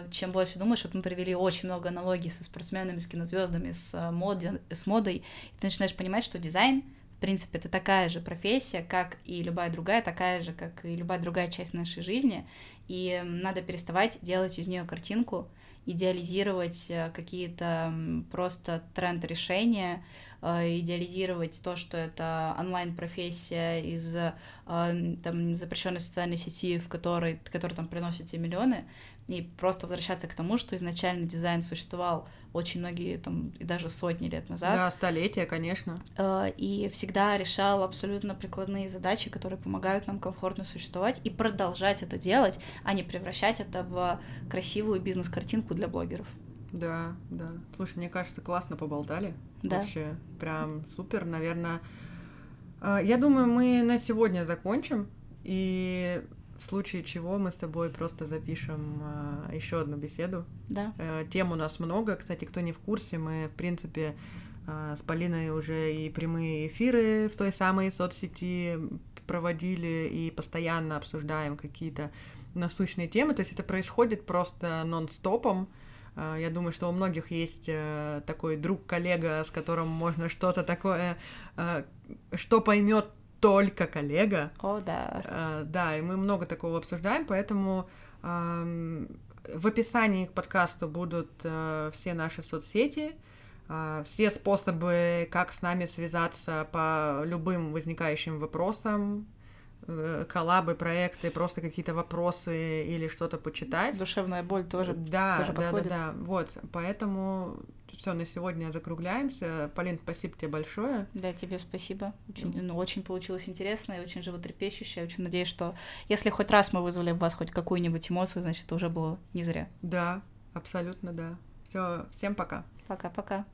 чем больше думаешь, вот мы привели очень много аналогий со спортсменами, с кинозвездами, с модой, и ты начинаешь понимать, что дизайн, в принципе, это такая же профессия, как и любая другая, такая же, как и любая другая часть нашей жизни, и надо переставать делать из нее картинку, идеализировать какие-то просто тренд-решения, идеализировать то, что это онлайн-профессия из там, запрещенной социальной сети, которая там приносит тебе миллионы, и просто возвращаться к тому, что изначально дизайн существовал очень многие, там, и даже сотни лет назад. Да, столетия, конечно. И всегда решал абсолютно прикладные задачи, которые помогают нам комфортно существовать и продолжать это делать, а не превращать это в красивую бизнес-картинку для блогеров. Да, да. Слушай, мне кажется, классно поболтали. Да. Вообще, прям супер, наверное. Я думаю, мы на сегодня закончим, и в случае чего мы с тобой просто запишем еще одну беседу. Да. Тем у нас много. Кстати, кто не в курсе, мы, в принципе, с Полиной уже и прямые эфиры в той самой соцсети проводили и постоянно обсуждаем какие-то насущные темы. То есть это происходит просто нон-стопом. Я думаю, что у многих есть такой друг-коллега, с которым можно что-то такое, что поймет только коллега. О, да. Да, и мы много такого обсуждаем, поэтому в описании к подкасту будут все наши соцсети, все способы, как с нами связаться по любым возникающим вопросам, коллабы, проекты, просто какие-то вопросы или что-то почитать. Душевная боль тоже подходит. Да. Вот, поэтому все на сегодня закругляемся. Полин, спасибо тебе большое. Да, тебе спасибо. Очень получилось интересно и очень животрепещуще. Я очень надеюсь, что если хоть раз мы вызвали в вас хоть какую-нибудь эмоцию, значит, это уже было не зря. Да, абсолютно, да. Все, всем пока. Пока-пока.